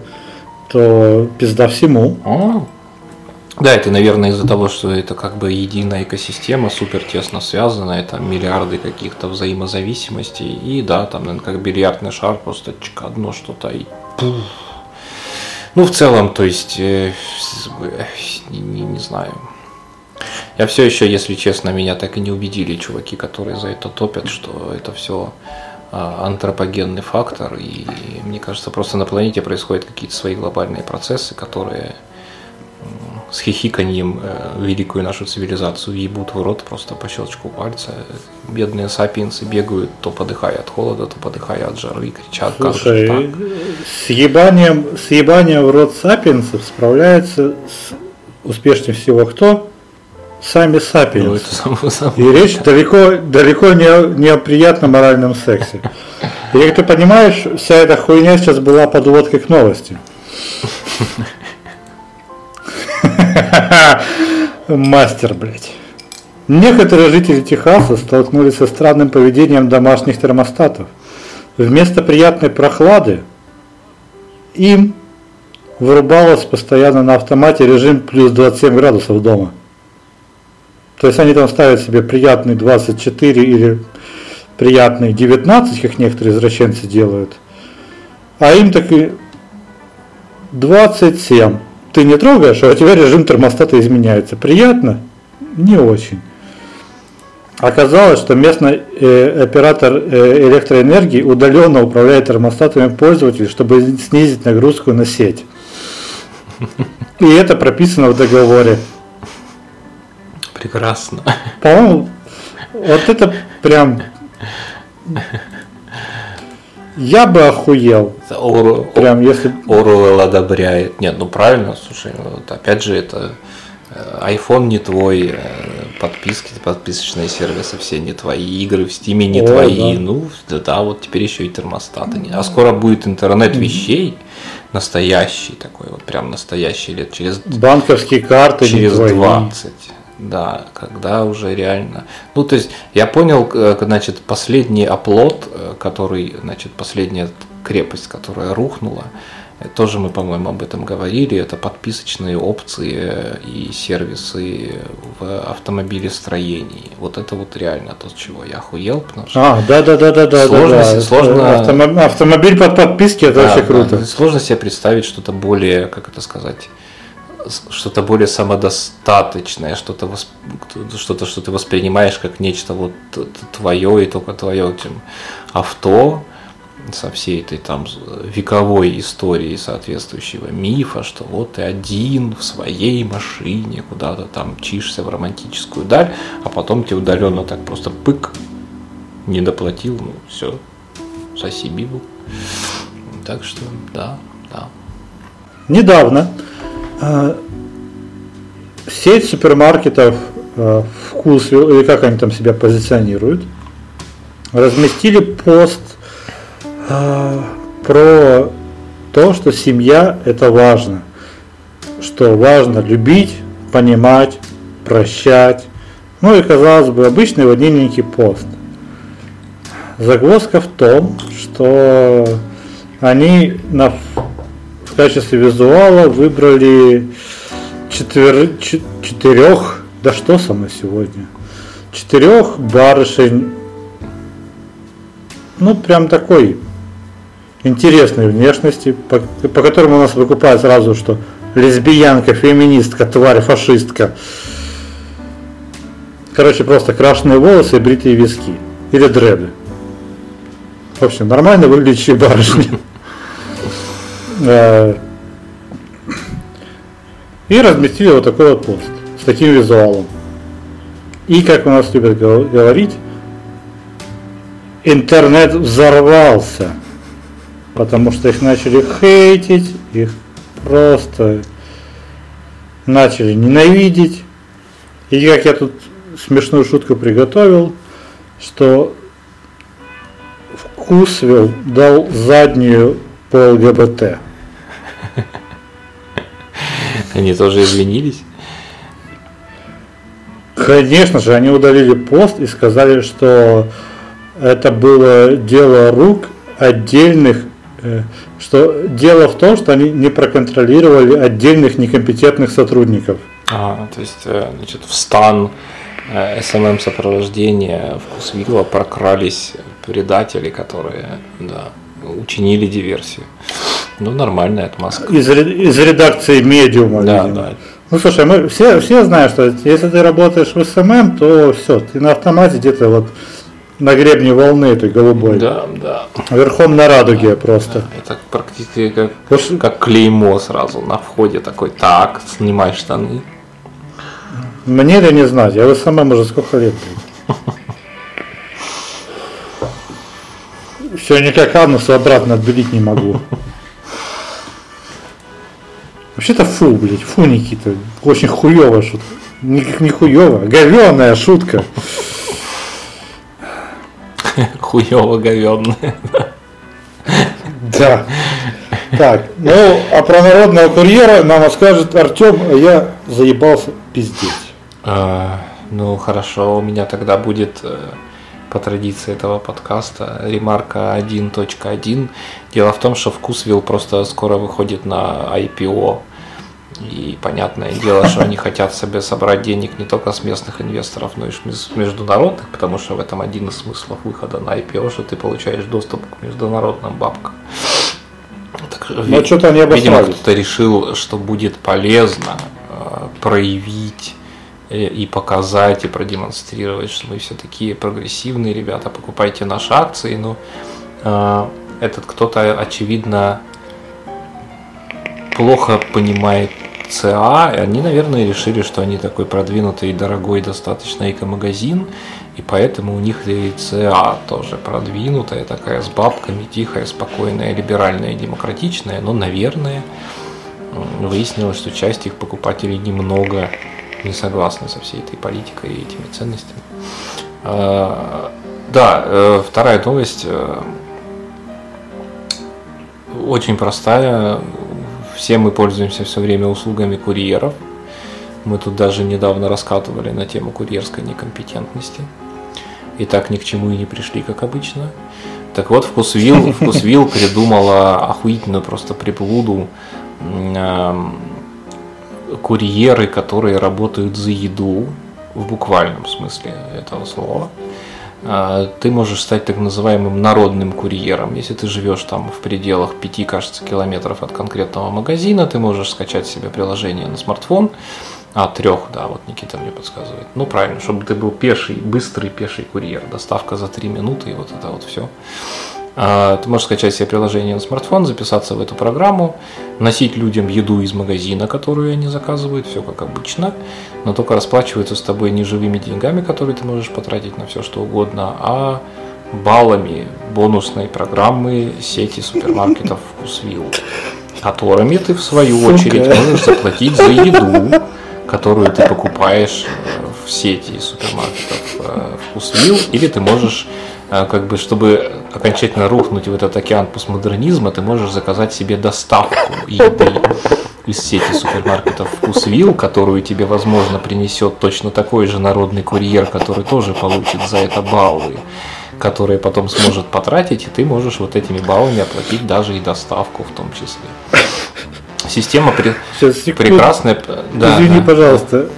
то пизда всему. Да, это, наверное, из-за того, что это как бы единая экосистема, супер тесно связанная, там миллиарды каких-то взаимозависимостей, и да, там, наверное, как бильярдный шар, просто одно что-то и пуф. В целом, то есть, не знаю. Я все еще, если честно, меня так и не убедили чуваки, которые за это топят, что это все антропогенный фактор, и мне кажется, просто на планете происходят какие-то свои глобальные процессы, которые... с хихиканьем великую нашу цивилизацию ебут в рот просто по щелчку пальца. Бедные сапиенсы бегают, то подыхая от холода, то подыхая от жары, и кричат. Слушай, как же так? Съебанием в рот сапиенсов справляется успешнее всего кто? Сами сапиенсы. И речь далеко не о приятном моральном сексе. И как ты понимаешь, вся эта хуйня сейчас была подводкой к новости. Мастер, блядь. Некоторые жители Техаса столкнулись со странным поведением домашних термостатов. Вместо приятной прохлады им вырубалось постоянно на автомате режим плюс 27 градусов дома. То есть они там ставят себе приятный 24 или приятный 19, как некоторые извращенцы делают. А им таки 27. Ты не трогаешь, а у тебя режим термостата изменяется. Приятно? Не очень. Оказалось, что местный оператор электроэнергии удаленно управляет термостатами пользователей, чтобы снизить нагрузку на сеть. И это прописано в договоре. Прекрасно. По-моему, вот это прям... Я бы охуел. Прям если... Оруэлл одобряет. Нет, ну правильно, слушай, вот опять же это... iPhone не твой, подписки, подписочные сервисы все не твои, игры в Steam не твои, да. Ну да, вот теперь еще и термостаты. А скоро будет интернет вещей, настоящий такой, вот прям настоящий, лет через... Банковские карты через не 20, да, когда уже реально... Ну то есть я понял, значит, последний оплот, который, значит, последняя крепость, которая рухнула, тоже мы, по-моему, об этом говорили. Это подписочные опции и сервисы в автомобилестроении. Вот это вот реально то, с чего я охуел. Потому что сложно. Автомобиль под подписки, это вообще круто. Да. Сложно себе представить что-то более, как это сказать, что-то более самодостаточное, что-то, что ты воспринимаешь как нечто вот твое и только твое. Авто со всей этой там вековой историей соответствующего мифа, что вот ты один в своей машине куда-то там мчишься в романтическую даль, а потом тебе удаленно так просто пык, не доплатил, ну все, соси бибу. Так что да. Недавно сеть супермаркетов ВкусВилл, или как они там себя позиционируют, разместили пост про то, что семья — это важно, что важно любить, понимать, прощать. Ну и, казалось бы, обычный водненький пост. Загвоздка в том, что они в качестве визуала выбрали четырех барышень, ну прям такой интересной внешности, по которому у нас выкупают сразу, что лесбиянка, феминистка, тварь, фашистка. Короче, просто крашеные волосы и бритые виски. Или дреды. В общем, нормально выглядящие барышни. И разместили вот такой вот пост с таким визуалом. И, как у нас любят говорить, интернет взорвался. Потому что их начали хейтить, их просто начали ненавидеть. И как я тут смешную шутку приготовил, что ВкусВилл дал заднюю по ЛГБТ. Они тоже извинились? Конечно же, они удалили пост и сказали, что это было дело рук отдельных, что дело в том, что они не проконтролировали отдельных некомпетентных сотрудников. То есть, значит, в стан СММ-сопровождения ВкусВилла прокрались предатели, которые учинили диверсию. Ну, нормальная отмазка. Из редакции Medium. Да. Ну, слушай, мы все знаем, что если ты работаешь в СММ, то все, ты на автомате где-то вот на гребне волны этой голубой. Да. Верхом на радуге просто. Да. Это практически как клеймо сразу на входе такой. Так, снимай штаны. Мне ли не знать? Я СММ уже сколько лет. Все никак Аннусу обратно отбелить не могу. Вообще-то фу, блядь. Фу, Никита. Очень хуевая шутка. Не хуевая, говёная шутка. Хуёво-говённое. Да. Так, ну, а про народного курьера нам расскажет Артём, а я заебался пиздеть. Ну, хорошо, у меня тогда будет по традиции этого подкаста ремарка 1.1. Дело в том, что ВкусВилл просто скоро выходит на IPO. И понятное дело, что они хотят себе собрать денег не только с местных инвесторов, но и с международных, потому что в этом один из смыслов выхода на IPO, что ты получаешь доступ к международным бабкам. Но что-то они обосновались. Видимо, кто-то решил, что будет полезно проявить и показать, и продемонстрировать, что мы все такие прогрессивные ребята, покупайте наши акции. Но этот кто-то, очевидно, плохо понимает ЦА, и они, наверное, решили, что они такой продвинутый, дорогой достаточно эко-магазин, и поэтому у них и ЦА тоже продвинутая, такая с бабками, тихая, спокойная, либеральная, демократичная, но, наверное, выяснилось, что часть их покупателей немного не согласны со всей этой политикой и этими ценностями. Да, вторая новость очень простая. Все мы пользуемся все время услугами курьеров. Мы тут даже недавно раскатывали на тему курьерской некомпетентности. И так ни к чему и не пришли, как обычно. Так вот, ВкусВилл придумала охуительную просто приблуду. Курьеры, которые работают за еду, в буквальном смысле этого слова. Ты можешь стать так называемым народным курьером. Если ты живешь там в пределах 5, кажется, километров от конкретного магазина, ты можешь скачать себе приложение на смартфон. 3, да, вот Никита мне подсказывает. Ну, правильно, чтобы ты был пеший, быстрый пеший курьер. Доставка за 3 минуты и вот это вот все. Ты можешь скачать себе приложение на смартфон, записаться в эту программу, носить людям еду из магазина, которую они заказывают, все как обычно, но только расплачиваются с тобой не живыми деньгами, которые ты можешь потратить на все что угодно, а баллами бонусной программы сети супермаркетов ВкусВилл, которыми ты в свою очередь можешь заплатить за еду, которую ты покупаешь в сети супермаркетов ВкусВилл, или ты можешь, как бы, чтобы окончательно рухнуть в этот океан постмодернизма, ты можешь заказать себе доставку еды из сети супермаркетов ВкусВилл, которую тебе, возможно, принесет точно такой же народный курьер, который тоже получит за это баллы, которые потом сможет потратить, и ты можешь вот этими баллами оплатить даже и доставку в том числе. Система прекрасная. Да, извини, да, пожалуйста.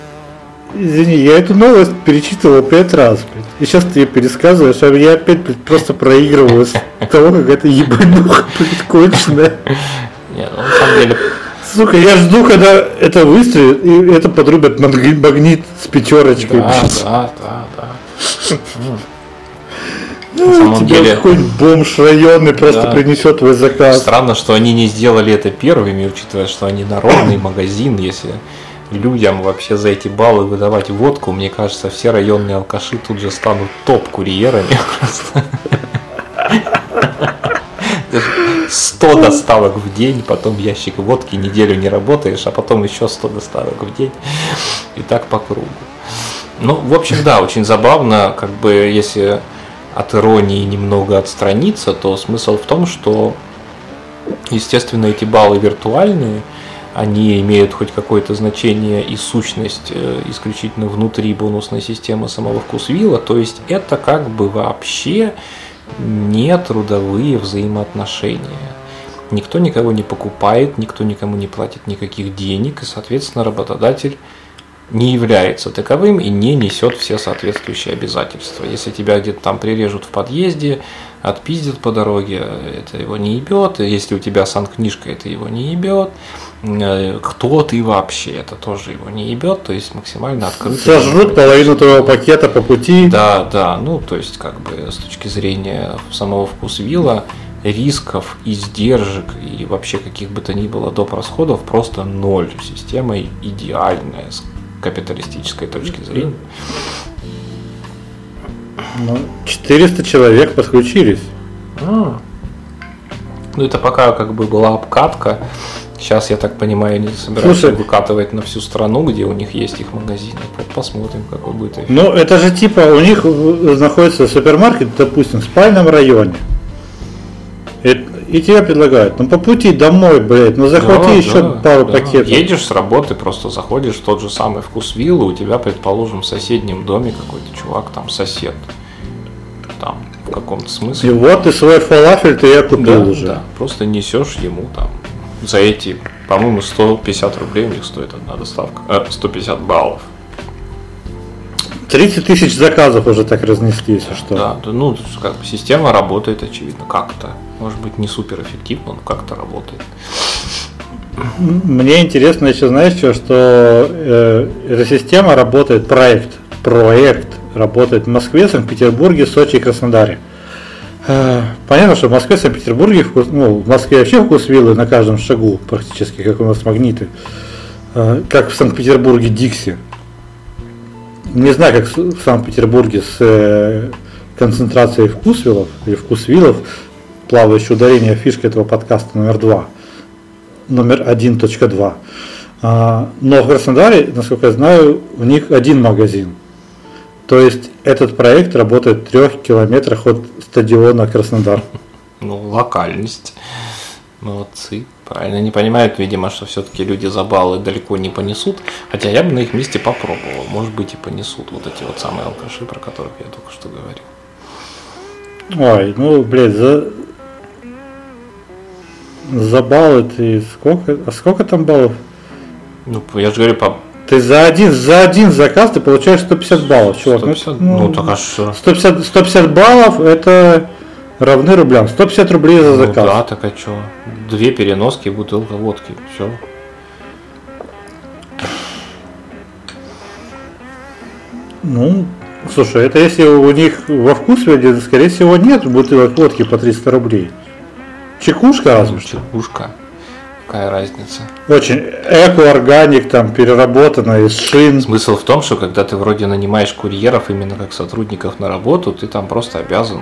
Извини, я эту новость перечитывал 5 раз, блядь. И сейчас ты ее пересказываешь, а я опять, блядь, просто проигрываю с того, как это ебануха, блядь, конченая. Нет, ну, на самом деле... Сука, я жду, когда это выстрелит, и это подрубят Магнит с 5, да, блядь. Да. На самом деле, какой-нибудь бомж районный просто принесет твой заказ. Странно, что они не сделали это первыми, учитывая, что они народный магазин, если... Людям вообще за эти баллы выдавать водку, мне кажется, все районные алкаши тут же станут топ-курьерами. 100 доставок в день, потом ящик водки, неделю не работаешь, а потом еще 100 доставок в день. И так по кругу. Ну, в общем, да, очень забавно, как бы, если от иронии немного отстраниться, то смысл в том, что, естественно, эти баллы виртуальные, они имеют хоть какое-то значение и сущность исключительно внутри бонусной системы самого ВкусВилла, то есть это как бы вообще не трудовые взаимоотношения. Никто никого не покупает, никто никому не платит никаких денег, и, соответственно, работодатель не является таковым и не несет все соответствующие обязательства. Если тебя где-то там прирежут в подъезде, отпиздят по дороге, это его не ебет. Если у тебя санкнижка, это его не ебет. Кто ты вообще, это тоже его не ебет, то есть максимально открыто. Сожрут половину твоего пакета по пути. Да, ну то есть как бы с точки зрения самого ВкусВилла рисков, издержек и вообще каких бы то ни было доп. Расходов просто ноль. Система идеальная с капиталистической точки зрения. 400 человек подключились. Ну это пока как бы была обкатка. Сейчас, я так понимаю, они собираются выкатывать на всю страну, где у них есть их магазины. Посмотрим, какой будет эффект. Ну, это же типа у них находится супермаркет, допустим, в спальном районе. И тебе предлагают, ну по пути домой, блядь, ну захвати еще пару пакетов. Едешь с работы, просто заходишь в тот же самый ВкусВилл, у тебя, предположим, в соседнем доме какой-то чувак, там сосед. Там, в каком-то смысле. И вот и свой фалафель-то я купил уже. Да, просто несешь ему там. За эти, по-моему, 150 рублей у них стоит одна доставка. 150 баллов. 30 000 заказов уже так разнесли, если что. Да, ну, как бы система работает, очевидно, как-то. Может быть, не суперэффективно, но как-то работает. Мне интересно еще, знаешь, что эта система работает, проект работает в Москве, Санкт-Петербурге, Сочи и Краснодаре. Понятно, что в Москве, Санкт-Петербурге, в Москве вообще ВкусВиллы на каждом шагу практически, как у нас Магниты, как в Санкт-Петербурге Дикси. Не знаю, как в Санкт-Петербурге с концентрацией ВкусВиллов или ВкусВиллов, плавающее ударение, фишка этого подкаста номер 1.2. Но в Краснодаре, насколько я знаю, у них один магазин. То есть этот проект работает в 3 километрах от стадиона Краснодар. Ну, локальность. Молодцы. Правильно, не понимают, видимо, что все-таки люди за баллы далеко не понесут. Хотя я бы на их месте попробовал. Может быть, и понесут вот эти вот самые алкаши, про которых я только что говорил. Ой, ну, блядь, за баллы ты сколько? А сколько там баллов? Ну, я же говорю, ты за один заказ ты получаешь 150 баллов, чувак. 150, ну так а что? 150 баллов это равны рублям. 150 рублей за заказ. Ну, да, так а что? 2 переноски и бутылка водки. Все. Ну, слушай, это если у них во ВкусВилле, скорее всего, нет бутылок водки по 300 рублей. Чекушка, разве что? Чекушка. Какая разница? Очень эко-органик, там, переработанная из шин. Смысл в том, что когда ты вроде нанимаешь курьеров именно как сотрудников на работу, ты там просто обязан,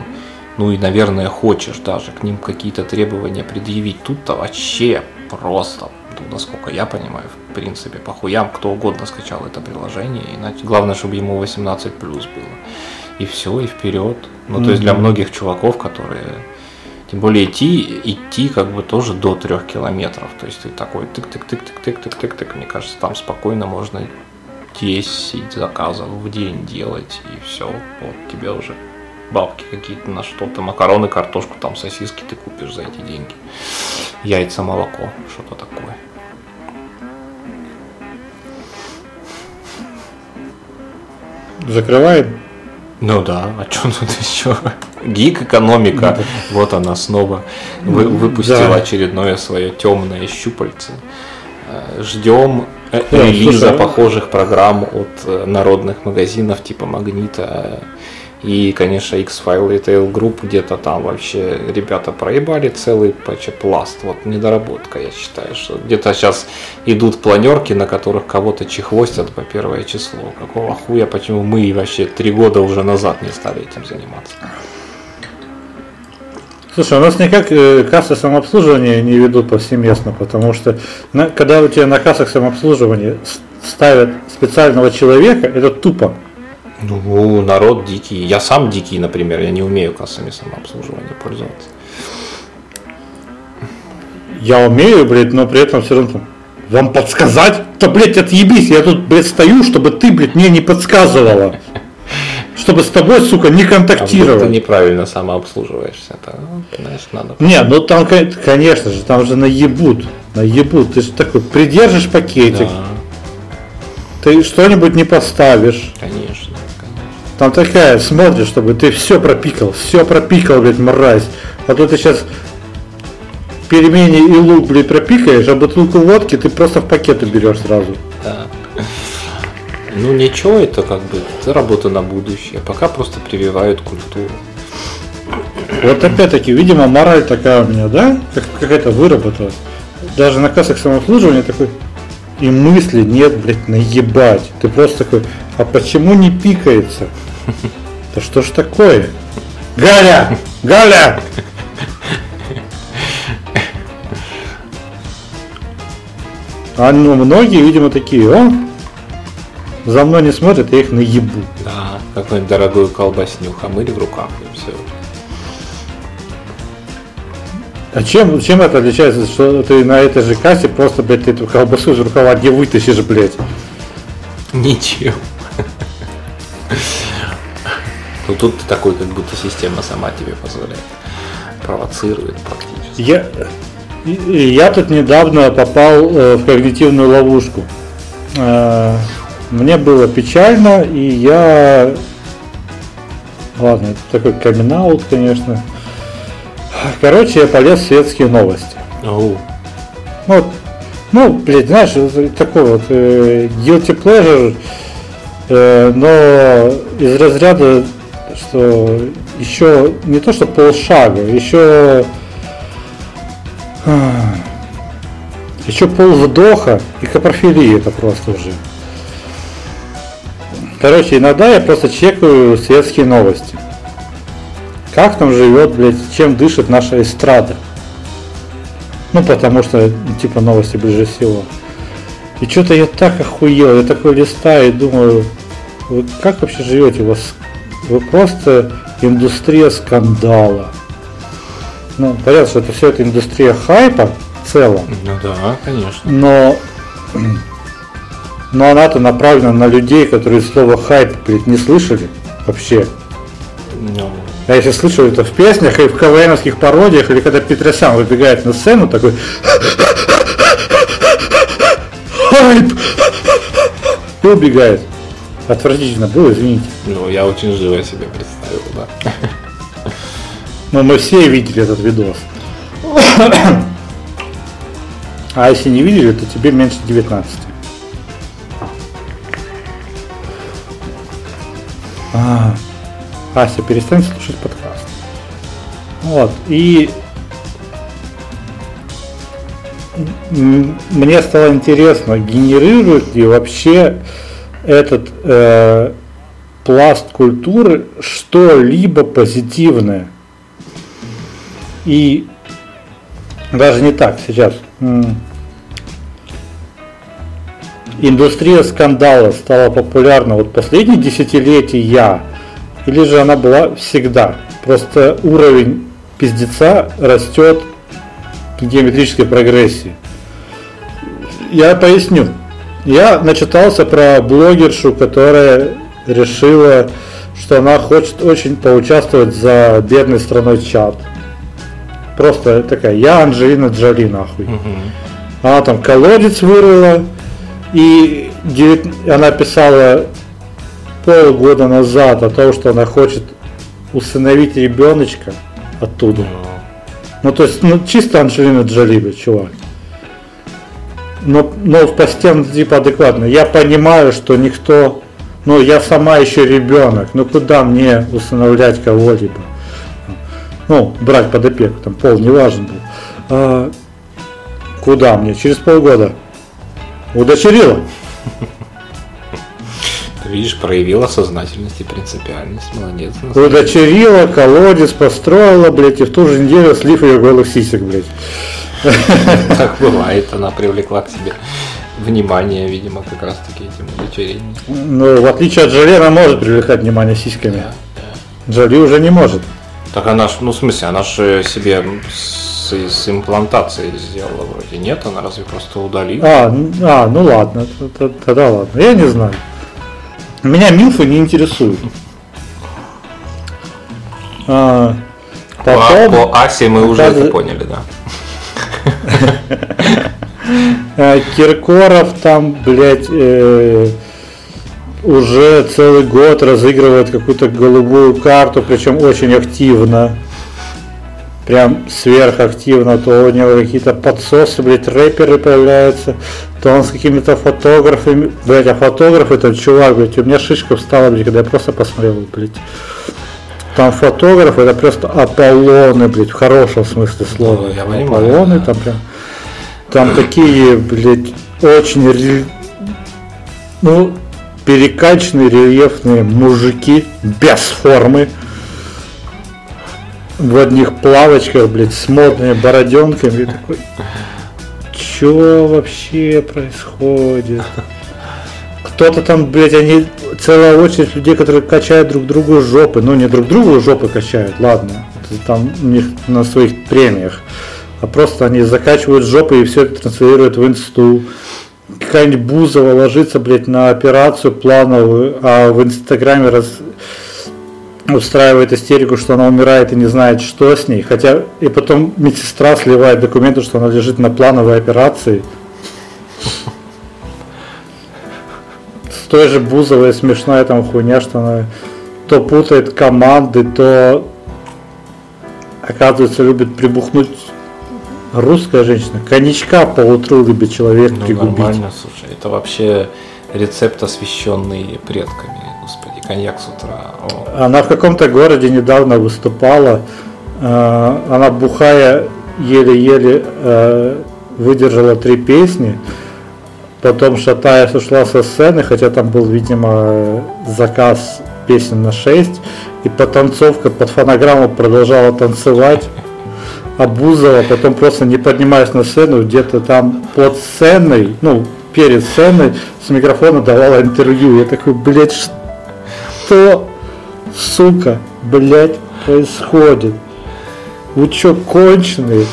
ну и, наверное, хочешь даже к ним какие-то требования предъявить. Тут-то вообще просто, насколько я понимаю, в принципе, по хуям кто угодно скачал это приложение. Иначе главное, чтобы ему 18+ было. И все, и вперед. Ну, то есть для многих чуваков, которые... Тем более идти как бы тоже до 3 километров. То есть ты такой тык-тык-тык-тык-тык-тык-тык. Мне кажется, там спокойно можно 10 заказов в день делать. И все, вот тебе уже бабки какие-то на что-то. Макароны, картошку, там сосиски ты купишь за эти деньги. Яйца, молоко, что-то такое. Закрываем? Ну да, а что тут еще? Гик-экономика, вот она снова выпустила очередное свое темное щупальце. Ждем релиза похожих программ от народных магазинов типа Магнита и, конечно, X-File Retail Group, где-то там вообще ребята проебали целый пласт. Вот недоработка, я считаю, что где-то сейчас идут планерки, на которых кого-то чехвостят по 1 число. Какого хуя, почему мы вообще 3 года уже назад не стали этим заниматься? Слушай, у нас никак кассы самообслуживания не ведут повсеместно, потому что когда у тебя на кассах самообслуживания ставят специального человека, это тупо. Ну, народ дикий. Я сам дикий, например, я не умею кассами самообслуживания пользоваться. Я умею, блядь, но при этом все равно вам подсказать? Да, блядь, отъебись, я тут, блядь, стою, чтобы ты, блядь, мне не подсказывала. Чтобы с тобой, сука, не контактировать. А ты неправильно самообслуживаешься. Знаешь, надо... Не, ну там, конечно же, там же наебут. Ты же такой придержишь пакетик, да. Ты что-нибудь не поставишь. Конечно. Там такая, смотришь, чтобы ты все пропикал, блядь, мразь. А то ты сейчас пельмени и лук, блядь, пропикаешь, а бутылку водки ты просто в пакет уберешь сразу. Да. Ну ничего, это как бы это работа на будущее. Пока просто прививают культуру. Вот опять-таки, видимо, мораль такая у меня, да? Как это выработалось. Даже на кассах самообслуживания такой... И мысли нет, блядь, наебать. Ты просто такой, а почему не пикается? Да что ж такое? Галя! А ну, многие, видимо, такие, о, за мной не смотрят, я их наебу. Да, какую-нибудь дорогую колбасню хомырь в руках, и все. А чем это отличается, что ты на этой же кассе просто, блядь, эту колбасу из рукава не вытащишь, блядь? Ничего. Ну тут ты такой, как будто система сама тебе позволяет. Провоцирует практически. Я тут недавно попал в когнитивную ловушку. Мне было печально, и я... Ладно, это такой камин-аут, конечно. Короче, я полез в светские новости. Ау. Вот. Ну, блядь, знаешь, такой вот guilty pleasure, но из разряда, что еще не то, что полшага, еще полвдоха и капрофилия это просто уже. Короче, иногда я просто чекаю светские новости. Как там живет, блядь, чем дышит наша эстрада. Ну, потому что, типа, новости ближе всего. И что-то я так охуел, я такой листаю и думаю, вы как вообще живете? У вас вы просто индустрия скандала. Ну, понятно, что это все это индустрия хайпа в целом. Ну да, конечно. Но она-то направлена на людей, которые слово хайп, блядь, не слышали вообще. No. А если слышу это в песнях и в КВНовских пародиях, или когда Петросян выбегает на сцену, такой хайп! И убегает. Отвратительно было, извините. Ну, я очень живо себе представил, да. Ну, мы все видели этот видос. А если не видели, то тебе меньше 19. Ася, перестань слушать подкаст. Вот, и мне стало интересно, генерирует ли вообще этот пласт культуры что-либо позитивное. И даже не так сейчас. Индустрия скандала стала популярна вот последние десятилетия, или же она была всегда? Просто уровень пиздеца растет в геометрической прогрессии. Я поясню. Я начитался про блогершу, которая решила, что она хочет очень поучаствовать за бедной страной Чад. Просто такая, я Анджелина Джоли, нахуй. Она там колодец вырыла, и она писала полгода назад о том, что она хочет усыновить ребеночка оттуда. Ну, то есть, ну, чисто Анджелина Джоли, чувак. Но в посте, типа, адекватно. Я понимаю, что никто... Ну, я сама еще ребенок. Ну, куда мне усыновлять кого-либо? Ну, брать под опеку, там, пол не важен был. А куда мне? Через полгода. Удочерила. Ты видишь, проявила сознательность и принципиальность. Молодец. Удочерила, колодец построила, блядь, и в ту же неделю слив ее голых сисек, блядь. Так бывает, она привлекла к себе внимание, видимо, как раз таки этим удочерением. Ну, в отличие от Джоли, она может привлекать внимание сиськами. Джоли уже не может. Так она ж, ну, в смысле, она же себе с имплантацией сделала вроде. Нет, она разве просто удалила? Ну ладно, тогда ладно. Я не знаю. Меня милфы не интересуют. По Асе мы уже это поняли, да. Киркоров там, блядь, уже целый год разыгрывает какую-то голубую карту, причем очень активно. Прям сверхактивно. То у него какие-то подсосы, блядь, рэперы появляются, то он с какими-то фотографами. Блядь, а фотограф это чувак, блядь, у меня шишка встала, блядь, когда я просто посмотрел, блядь. Там фотограф это просто Аполлоны, блядь, в хорошем смысле слова. Я Аполлоны, да. Там прям. Там такие, блядь, очень перекачанные рельефные мужики без формы, в одних плавочках, блядь, с модными бороденками. Такой, чё вообще происходит? Кто-то там, блядь, они целая очередь людей, которые качают друг другу жопы. Ну, не друг другу жопы качают, ладно, там у них на своих премиях, а просто они закачивают жопы и все это транслируют в инсту. Какая-нибудь Бузова ложится, блядь, на операцию плановую, а в инстаграме устраивает истерику, что она умирает и не знает, что с ней. Хотя и потом медсестра сливает документы, что она лежит на плановой операции. с той же Бузовой смешная там хуйня, что она то путает команды, то, оказывается, любит прибухнуть. Русская женщина. Коньячка поутру любит человек пригубить. Нормально, слушай, это вообще рецепт, освященный предками, господи, коньяк с утра. О. Она в каком-то городе недавно выступала, она бухая еле-еле выдержала 3 песни, потом шатаясь ушла со сцены, хотя там был, видимо, заказ песен на 6, и потанцовка под фонограмму продолжала танцевать. А Бузова потом, просто не поднимаясь на сцену, где-то там под сценой, ну, перед сценой с микрофона давала интервью. Я такой, блядь, что, сука, блядь, происходит? Вы чё, конченые?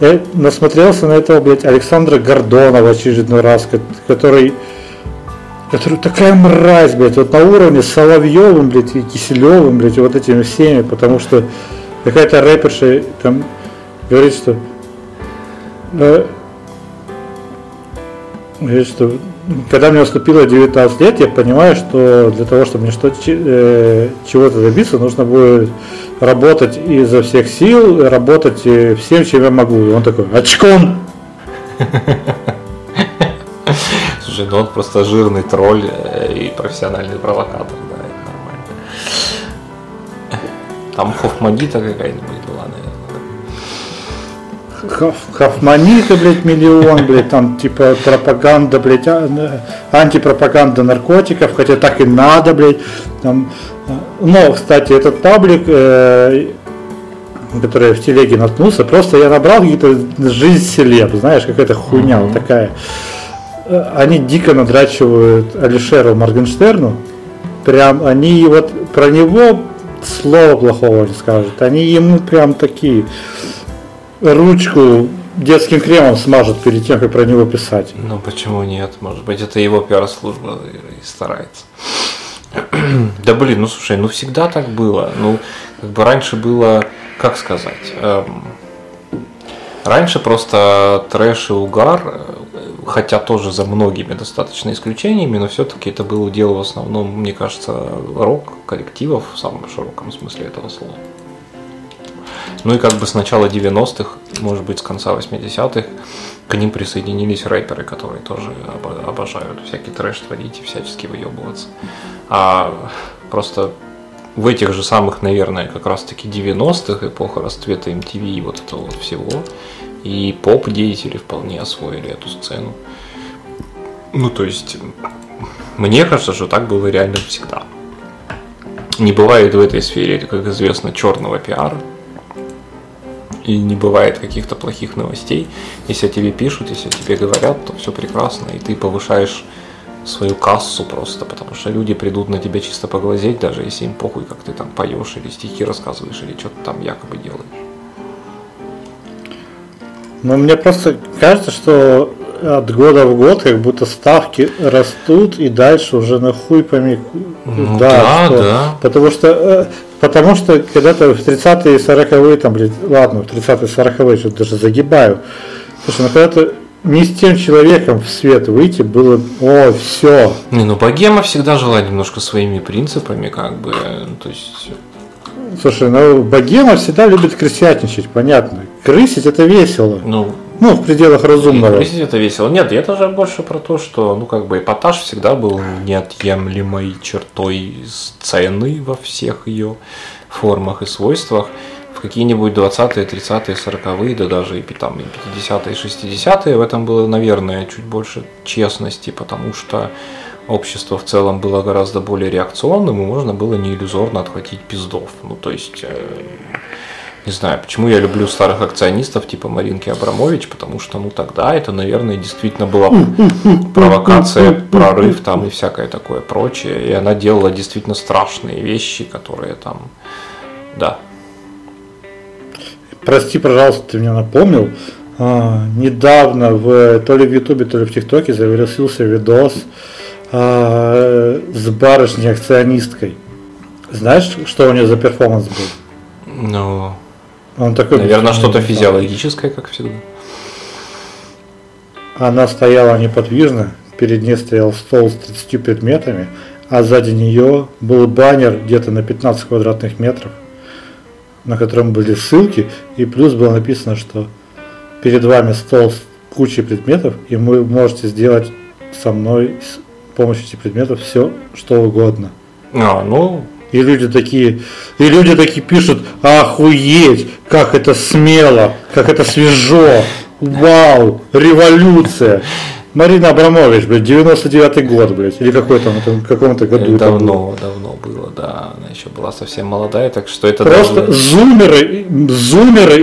Я насмотрелся на этого, блядь, Александра Гордонова очередной раз, который такая мразь, блядь, вот на уровне с Соловьёвым, блядь, и Киселёвым, блядь, и вот этими всеми, потому что какая-то рэперша там говорит, что когда мне наступило 19 лет, я понимаю, что для того, чтобы мне чего-то добиться, нужно будет работать изо всех сил, работать всем, чем я могу. И он такой, очком! Слушай, ну он просто жирный тролль и профессиональный провокатор, да, это нормально. Там Хофманита какая-нибудь была, наверное. Хофманита, блядь, миллион, блядь, там типа пропаганда, блядь, антипропаганда наркотиков, хотя так и надо, блядь. Там. Но, кстати, этот паблик, который я в телеге наткнулся, просто я набрал какие-то жизнь селеб, знаешь, какая-то хуйня вот такая. Они дико надрачивают Алишеру Моргенштерну, прям они вот про него слова плохого не скажут. Они ему прям такие ручку детским кремом смажут перед тем, как про него писать. Ну почему нет? Может быть, это его пиар-служба и старается. Да блин, ну слушай, ну всегда так было. Ну, как бы раньше было, как сказать, раньше просто трэш и угар, хотя тоже за многими достаточно исключениями, но все-таки это было дело в основном, мне кажется, рок-коллективов в самом широком смысле этого слова. Ну и как бы с начала 90-х, может быть, с конца 80-х, к ним присоединились рэперы, которые тоже обожают всякий трэш творить и всячески выебываться. А просто в этих же самых, наверное, как раз-таки 90-х, эпоха расцвета MTV и вот этого вот всего, и поп-деятели вполне освоили эту сцену. Ну, то есть, мне кажется, что так было реально всегда. Не бывает в этой сфере, как известно, черного пиара. И не бывает каких-то плохих новостей. Если о тебе пишут, если о тебе говорят, то все прекрасно. И ты повышаешь свою кассу просто, потому что люди придут на тебя чисто поглазеть, даже если им похуй, как ты там поешь, или стихи рассказываешь, или что-то там якобы делаешь. Но мне просто кажется, что от года в год как будто ставки растут и дальше уже на хуй помик. Ну, да, что... да. Потому что когда-то в 30-е и 40-е, там, блядь, ладно, в 30-е и 40-е, что-то даже загибаю. Слушай, ну когда-то не с тем человеком в свет выйти было, о, все. Не, ну богема всегда жила немножко своими принципами, как бы, то есть... Слушай, ну богема всегда любит крысятничать, понятно. Крысить это весело. Ну в пределах разумного. Крысить это весело. Нет, я тоже больше про то, что, ну, как бы, эпатаж всегда был неотъемлемой чертой сцены во всех ее формах и свойствах. В какие-нибудь 20-е, 30-е, 40-е, да даже и там и 50-е, 60-е в этом было, наверное, чуть больше честности, потому что общество в целом было гораздо более реакционным, и можно было не иллюзорно отхватить пиздов. Ну, то есть, не знаю, почему я люблю старых акционистов типа Маринки Абрамович, потому что, ну, тогда это, наверное, действительно была провокация, прорыв там и всякое такое прочее, и она делала действительно страшные вещи, которые там, да. Прости, пожалуйста, ты меня напомнил, недавно то ли в Ютубе, то ли в ТикТоке завирусился видос с барышней-акционисткой. Знаешь, что у нее за перформанс был? Ну, он такой, наверное, что-то физиологическое, как всегда. Она стояла неподвижно, Перед ней стоял стол с 30 предметами, а сзади нее был баннер где-то на 15 квадратных метров, на котором были ссылки, и плюс было написано, что перед вами стол с кучей предметов, и вы можете сделать со мной с помощью этих предметов все, что угодно. И люди такие пишут: охуеть, как это смело, как это свежо, вау, революция. Марина Абрамович, блядь, 99-й год, блядь, или какой там, в каком-то году. Давно было, да, она еще была совсем молодая, так что это... Просто зумеры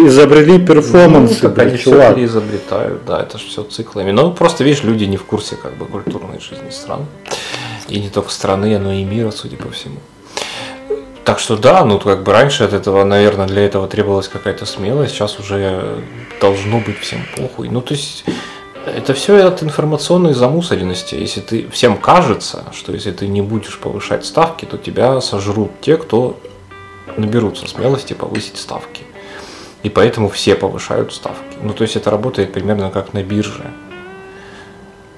изобрели перформансы, блядь, чувак. Они все переизобретают, да, это же все циклами. Но просто, видишь, люди не в курсе, как бы, культурной жизни стран. И не только страны, но и мира, судя по всему. Так что да, как бы раньше от этого, наверное, для этого требовалась какая-то смелость, сейчас уже должно быть всем похуй. То есть... Это все от информационной замусоренности. Если ты, всем кажется, что если ты не будешь повышать ставки, то тебя сожрут те, кто наберутся смелости повысить ставки. И поэтому все повышают ставки. То есть это работает примерно как на бирже.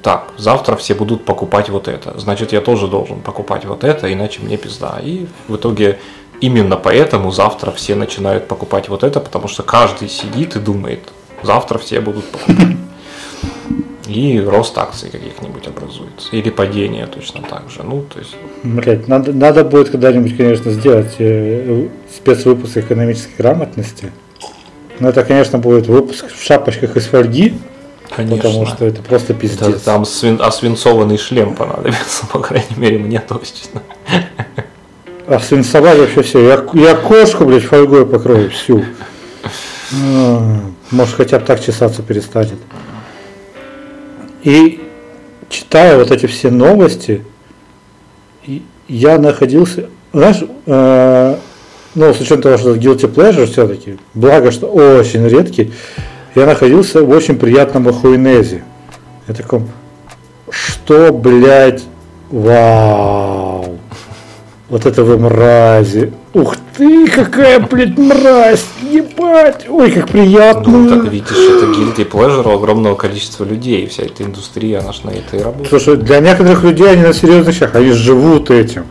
Так, завтра все будут покупать вот это. Значит, я тоже должен покупать вот это, иначе мне пизда. И в итоге именно поэтому завтра все начинают покупать вот это, потому что каждый сидит и думает: завтра все будут покупать. И рост акций каких-нибудь образуется. Или падение точно так же. Блять, надо будет когда-нибудь, конечно, сделать спецвыпуск экономической грамотности. Но это, конечно, будет выпуск в шапочках из фольги. Конечно. Потому что это просто пиздец. Это там освинцованный шлем понадобится, по крайней мере, мне точно. Освинцовать вообще все. Я кошку, блядь, фольгой покрою всю. Может, хотя бы так чесаться перестанет. И читая вот эти все новости, я находился, знаешь, с учетом того, что guilty pleasure все-таки, благо, что очень редкий, я находился в очень приятном охуенезе. Я такой: что, блядь, вау, вот это вы мрази, ух ты, какая, блядь, мразь, ебать, ой, как приятно. Так видишь, это guilty pleasure огромного количества людей, вся эта индустрия, она ж на это и работает. Слушай, для некоторых людей они на серьезных щах, они живут этим.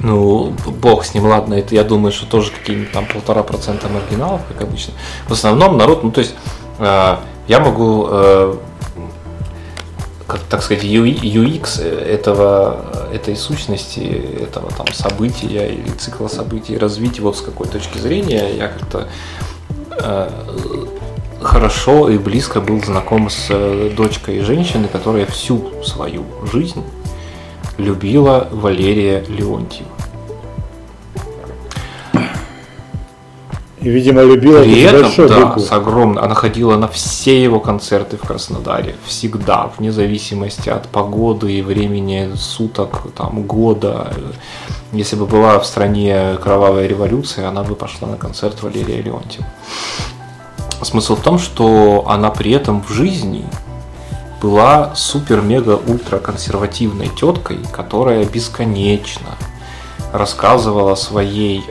Бог с ним, ладно, это, я думаю, что тоже какие-нибудь там 1,5% маргиналов, как обычно. В основном народ, я могу... как, так сказать, UX этой сущности, этого там события или цикла событий развить вот с какой точки зрения. Я как-то хорошо и близко был знаком с дочкой женщины, которая всю свою жизнь любила Валерия Леонтьева. И, видимо, любила при этом, да, с огромной. Она ходила на все его концерты в Краснодаре. Всегда, вне зависимости от погоды и времени суток, года. Если бы была в стране кровавая революция, она бы пошла на концерт Валерия Леонтьева. Смысл в том, что она при этом в жизни была супер-мега-ультра-консервативной теткой, которая бесконечно рассказывала своей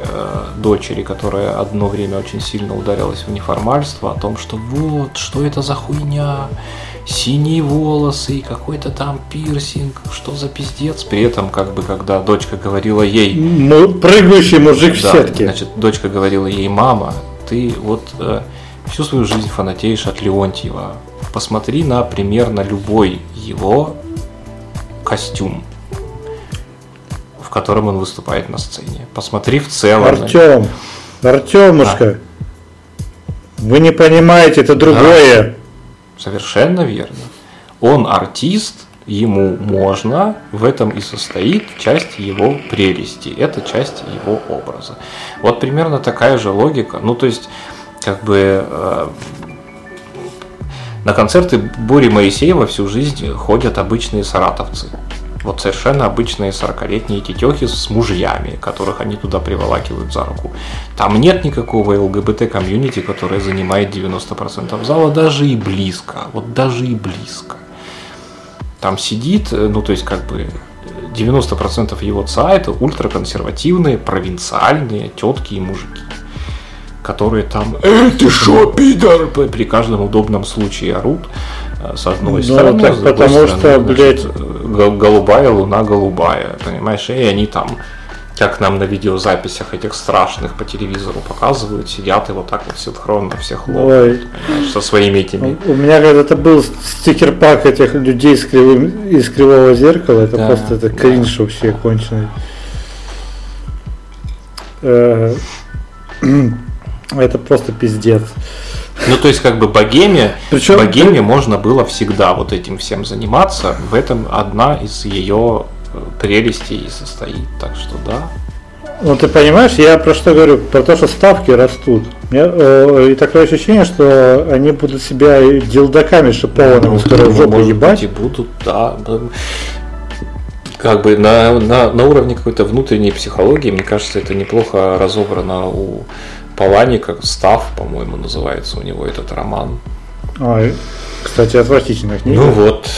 дочери, которая одно время очень сильно ударилась в неформальство, о том, что вот, что это за хуйня, синие волосы, какой-то там пирсинг, что за пиздец. При этом, когда дочка говорила ей... прыгающий мужик в сетке. Значит, дочка говорила ей: мама, ты всю свою жизнь фанатеешь от Леонтьева. Посмотри на примерно любой его костюм, в котором он выступает на сцене. Посмотри в целом. Артёмушка, вы не понимаете, это другое. Да, совершенно верно. Он артист, ему можно, в этом и состоит часть его прелести, это часть его образа. Вот примерно такая же логика. На концерты Бори Моисеева всю жизнь ходят обычные саратовцы. Вот совершенно обычные 40-летние тетёхи с мужьями, которых они туда приволакивают за руку. Там нет никакого ЛГБТ-комьюнити, которое занимает 90% зала, даже и близко. Вот даже и близко. Там сидит, 90% его ЦА — это ультраконсервативные, провинциальные тетки и мужики, которые там: «Эй, ты шо, пидор!» при каждом удобном случае орут. с одной стороны, так, с другой потому стороны, что, значит, голубая луна голубая, понимаешь, и они там, как нам на видеозаписях этих страшных по телевизору показывают, сидят и вот так вот синхронно всех ловят со своими этими. У меня когда-то был стикер-пак этих людей с кривым, из кривого зеркала, это да, просто это кринж вообще конченый. Это просто пиздец. Ну, то есть, как бы богемия, причем, богемия можно было всегда вот этим всем заниматься. В этом одна из ее прелестей и состоит. Так что да. Ну, ты понимаешь, я про что говорю? Про то, что ставки растут. И такое ощущение, что они будут себя делдаками шипованными, которые в жопу ебать. И будут, да. Как бы на уровне какой-то внутренней психологии, мне кажется, это неплохо разобрано у Паланика, «Став», по-моему, называется у него этот роман. Ой, кстати, отвратительная книга. Ну вот,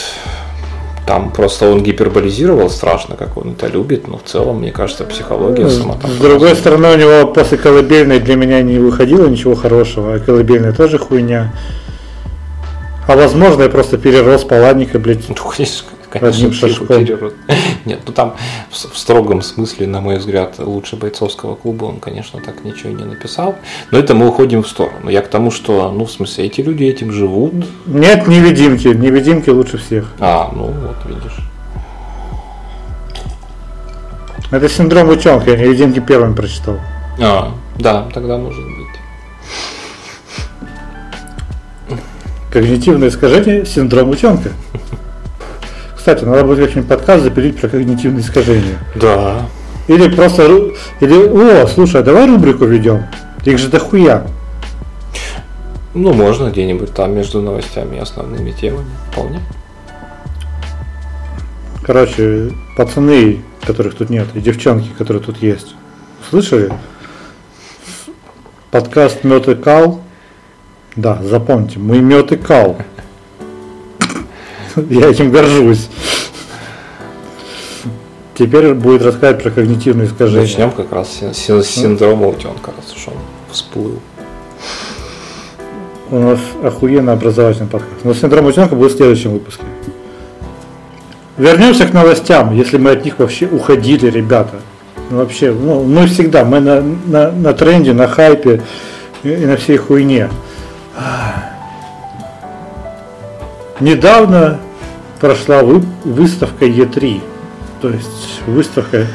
там просто он гиперболизировал страшно, как он это любит, но в целом, мне кажется, психология сама там. С другой стороны, у него после «Колыбельной» для меня не выходило ничего хорошего, а «Колыбельная» тоже хуйня. А возможно, я просто перерос Паланика, блядь. Ну, конечно, перерос. Нет, ну там в строгом смысле, на мой взгляд, лучше «Бойцовского клуба» он, конечно, так ничего и не написал. Но это мы уходим в сторону. Я к тому, что, ну, в смысле, эти люди этим живут. Нет, «Невидимки». «Невидимки» лучше всех. А, ну вот, видишь. Это синдром утенка. Я «Невидимки» первым прочитал. А, да, тогда может быть. Когнитивное искажение, синдром утенка. Кстати, надо будет как-нибудь подкаст запилить про когнитивные искажения. Да. Или просто... Или, слушай, давай рубрику ведем. Их же дохуя. Ну, можно где-нибудь там между новостями и основными темами. Вполне. Короче, пацаны, которых тут нет, и девчонки, которые тут есть. Слышали? Подкаст «Мёд и Кал». Да, запомните, мы «Мёд и Кал». Я этим горжусь. Теперь будет рассказывать про когнитивные искажения. Начнем как раз с синдрома утенка, раз уж он всплыл. У нас охуенно образовательный подкаст. Но синдром утенка будет в следующем выпуске. Вернемся к новостям, если мы от них вообще уходили, ребята. Ну, вообще, ну, мы всегда, мы на тренде, на хайпе и на всей хуйне. Недавно прошла выставка Е3, то есть выставка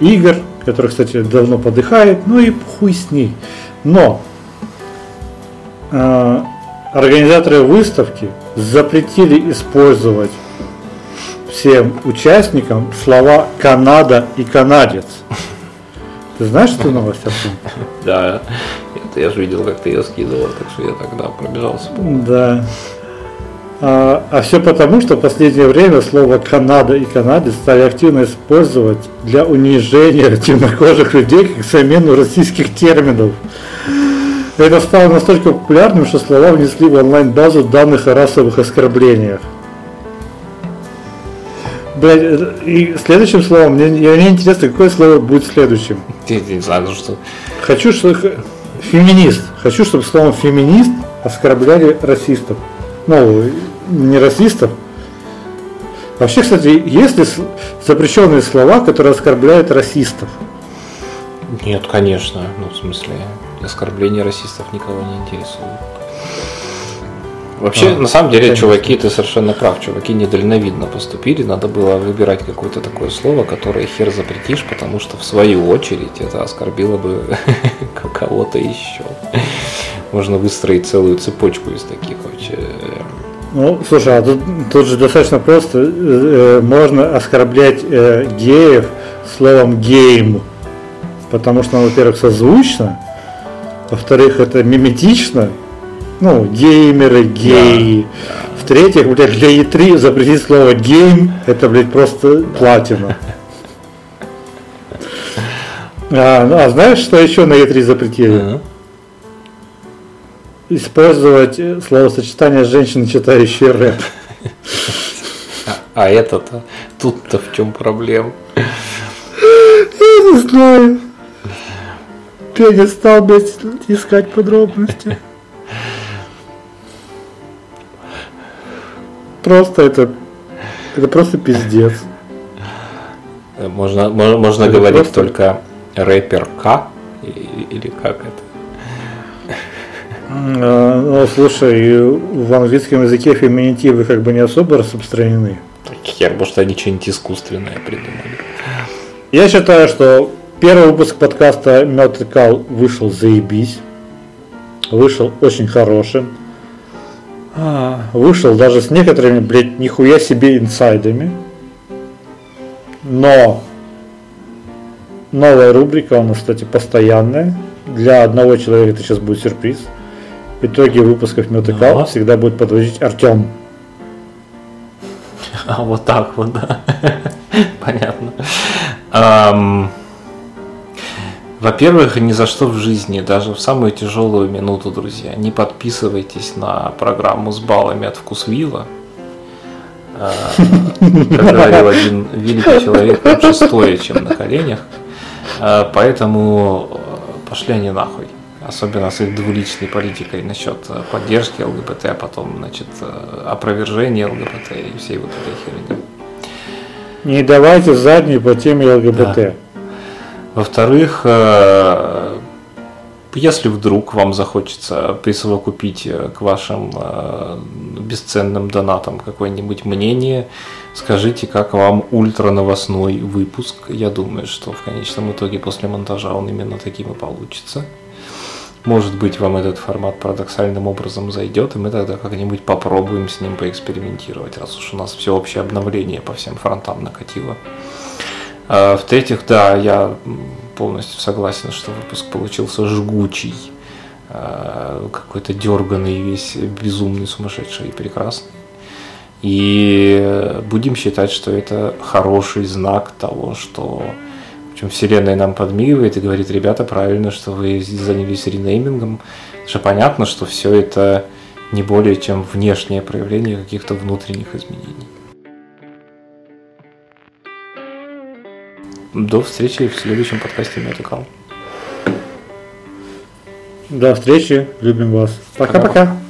игр, которая, кстати, давно подыхает, ну и хуй с ней. Но организаторы выставки запретили использовать всем участникам слова «Канада» и «канадец». Ты знаешь, что новость? Да, я же видел, как ты ее скидывал, так что я тогда пробежался. Да. А все потому, что в последнее время слово «Канада» и «канадец» стали активно использовать для унижения темнокожих людей как замену российских терминов. Это стало настолько популярным, что слова внесли в онлайн-базу данных о расовых оскорблениях. Блять, и следующим словом, мне интересно, какое слово будет следующим. Я не знаю, что... Хочу, чтобы... Феминист. Хочу, чтобы словом «феминист» оскорбляли расистов. Ну, не расистов. Вообще, кстати, есть ли запрещенные слова, которые оскорбляют расистов? Нет, конечно. Ну, в смысле, оскорбление расистов никого не интересует. Вообще, на самом деле, конечно. Чуваки, ты совершенно прав. Чуваки недальновидно поступили. Надо было выбирать какое-то такое слово, которое хер запретишь, потому что, в свою очередь, это оскорбило бы кого-то еще. Можно выстроить целую цепочку из таких вообще. Ну, слушай, а тут же достаточно просто. Можно оскорблять геев словом «гейм», потому что, во-первых, созвучно, во-вторых, это миметично, ну, геймеры, геи. Да. В-третьих, блядь, для Е3 запретить слово «гейм» – это, блядь, просто платина. А знаешь, что еще на Е3 запретили? Использовать словосочетание «женщины, читающие рэп». А это-то? Тут-то в чем проблема? Я не знаю. Я не стал, блядь, искать подробности. просто это просто пиздец. Можно говорить просто... только рэпер К или как это? Ну, слушай, в английском языке феминитивы как бы не особо распространены. Хер, может, они что-нибудь искусственное придумали. Я считаю, что первый выпуск подкаста «Мёд и Кал» вышел заебись. Вышел очень хорошим. Вышел даже с некоторыми, блядь, нихуя себе инсайдами. Но новая рубрика у нас, кстати, постоянная. Для одного человека это сейчас будет сюрприз. Итоги выпусков «Мёд и Кал» всегда будет подводить Артём. А вот так вот, да. Понятно. Во-первых, ни за что в жизни, даже в самую тяжелую минуту, друзья, не подписывайтесь на программу с баллами от ВкусВилла. Как говорил один великий человек, лучше стоя, чем на коленях. Поэтому пошли они нахуй. Особенно с их двуличной политикой насчет поддержки ЛГБТ, а потом, значит, опровержения ЛГБТ и всей вот этой херни. Не давайте задние по теме ЛГБТ. Да. Во-вторых, если вдруг вам захочется присовокупить к вашим бесценным донатам какое-нибудь мнение, скажите, как вам ультра-новостной выпуск. Я думаю, что в конечном итоге после монтажа он именно таким и получится. Может быть, вам этот формат парадоксальным образом зайдет, и мы тогда как-нибудь попробуем с ним поэкспериментировать, раз уж у нас всеобщее обновление по всем фронтам накатило. В-третьих, да, я полностью согласен, что выпуск получился жгучий, какой-то дерганный, весь безумный, сумасшедший и прекрасный. И будем считать, что это хороший знак того, что... Причем вселенная нам подмигивает и говорит: ребята, правильно, что вы занялись ренеймингом. Потому что понятно, что все это не более чем внешнее проявление каких-то внутренних изменений. До встречи в следующем подкасте «Мёд и Кал». До встречи, любим вас. Пока-пока.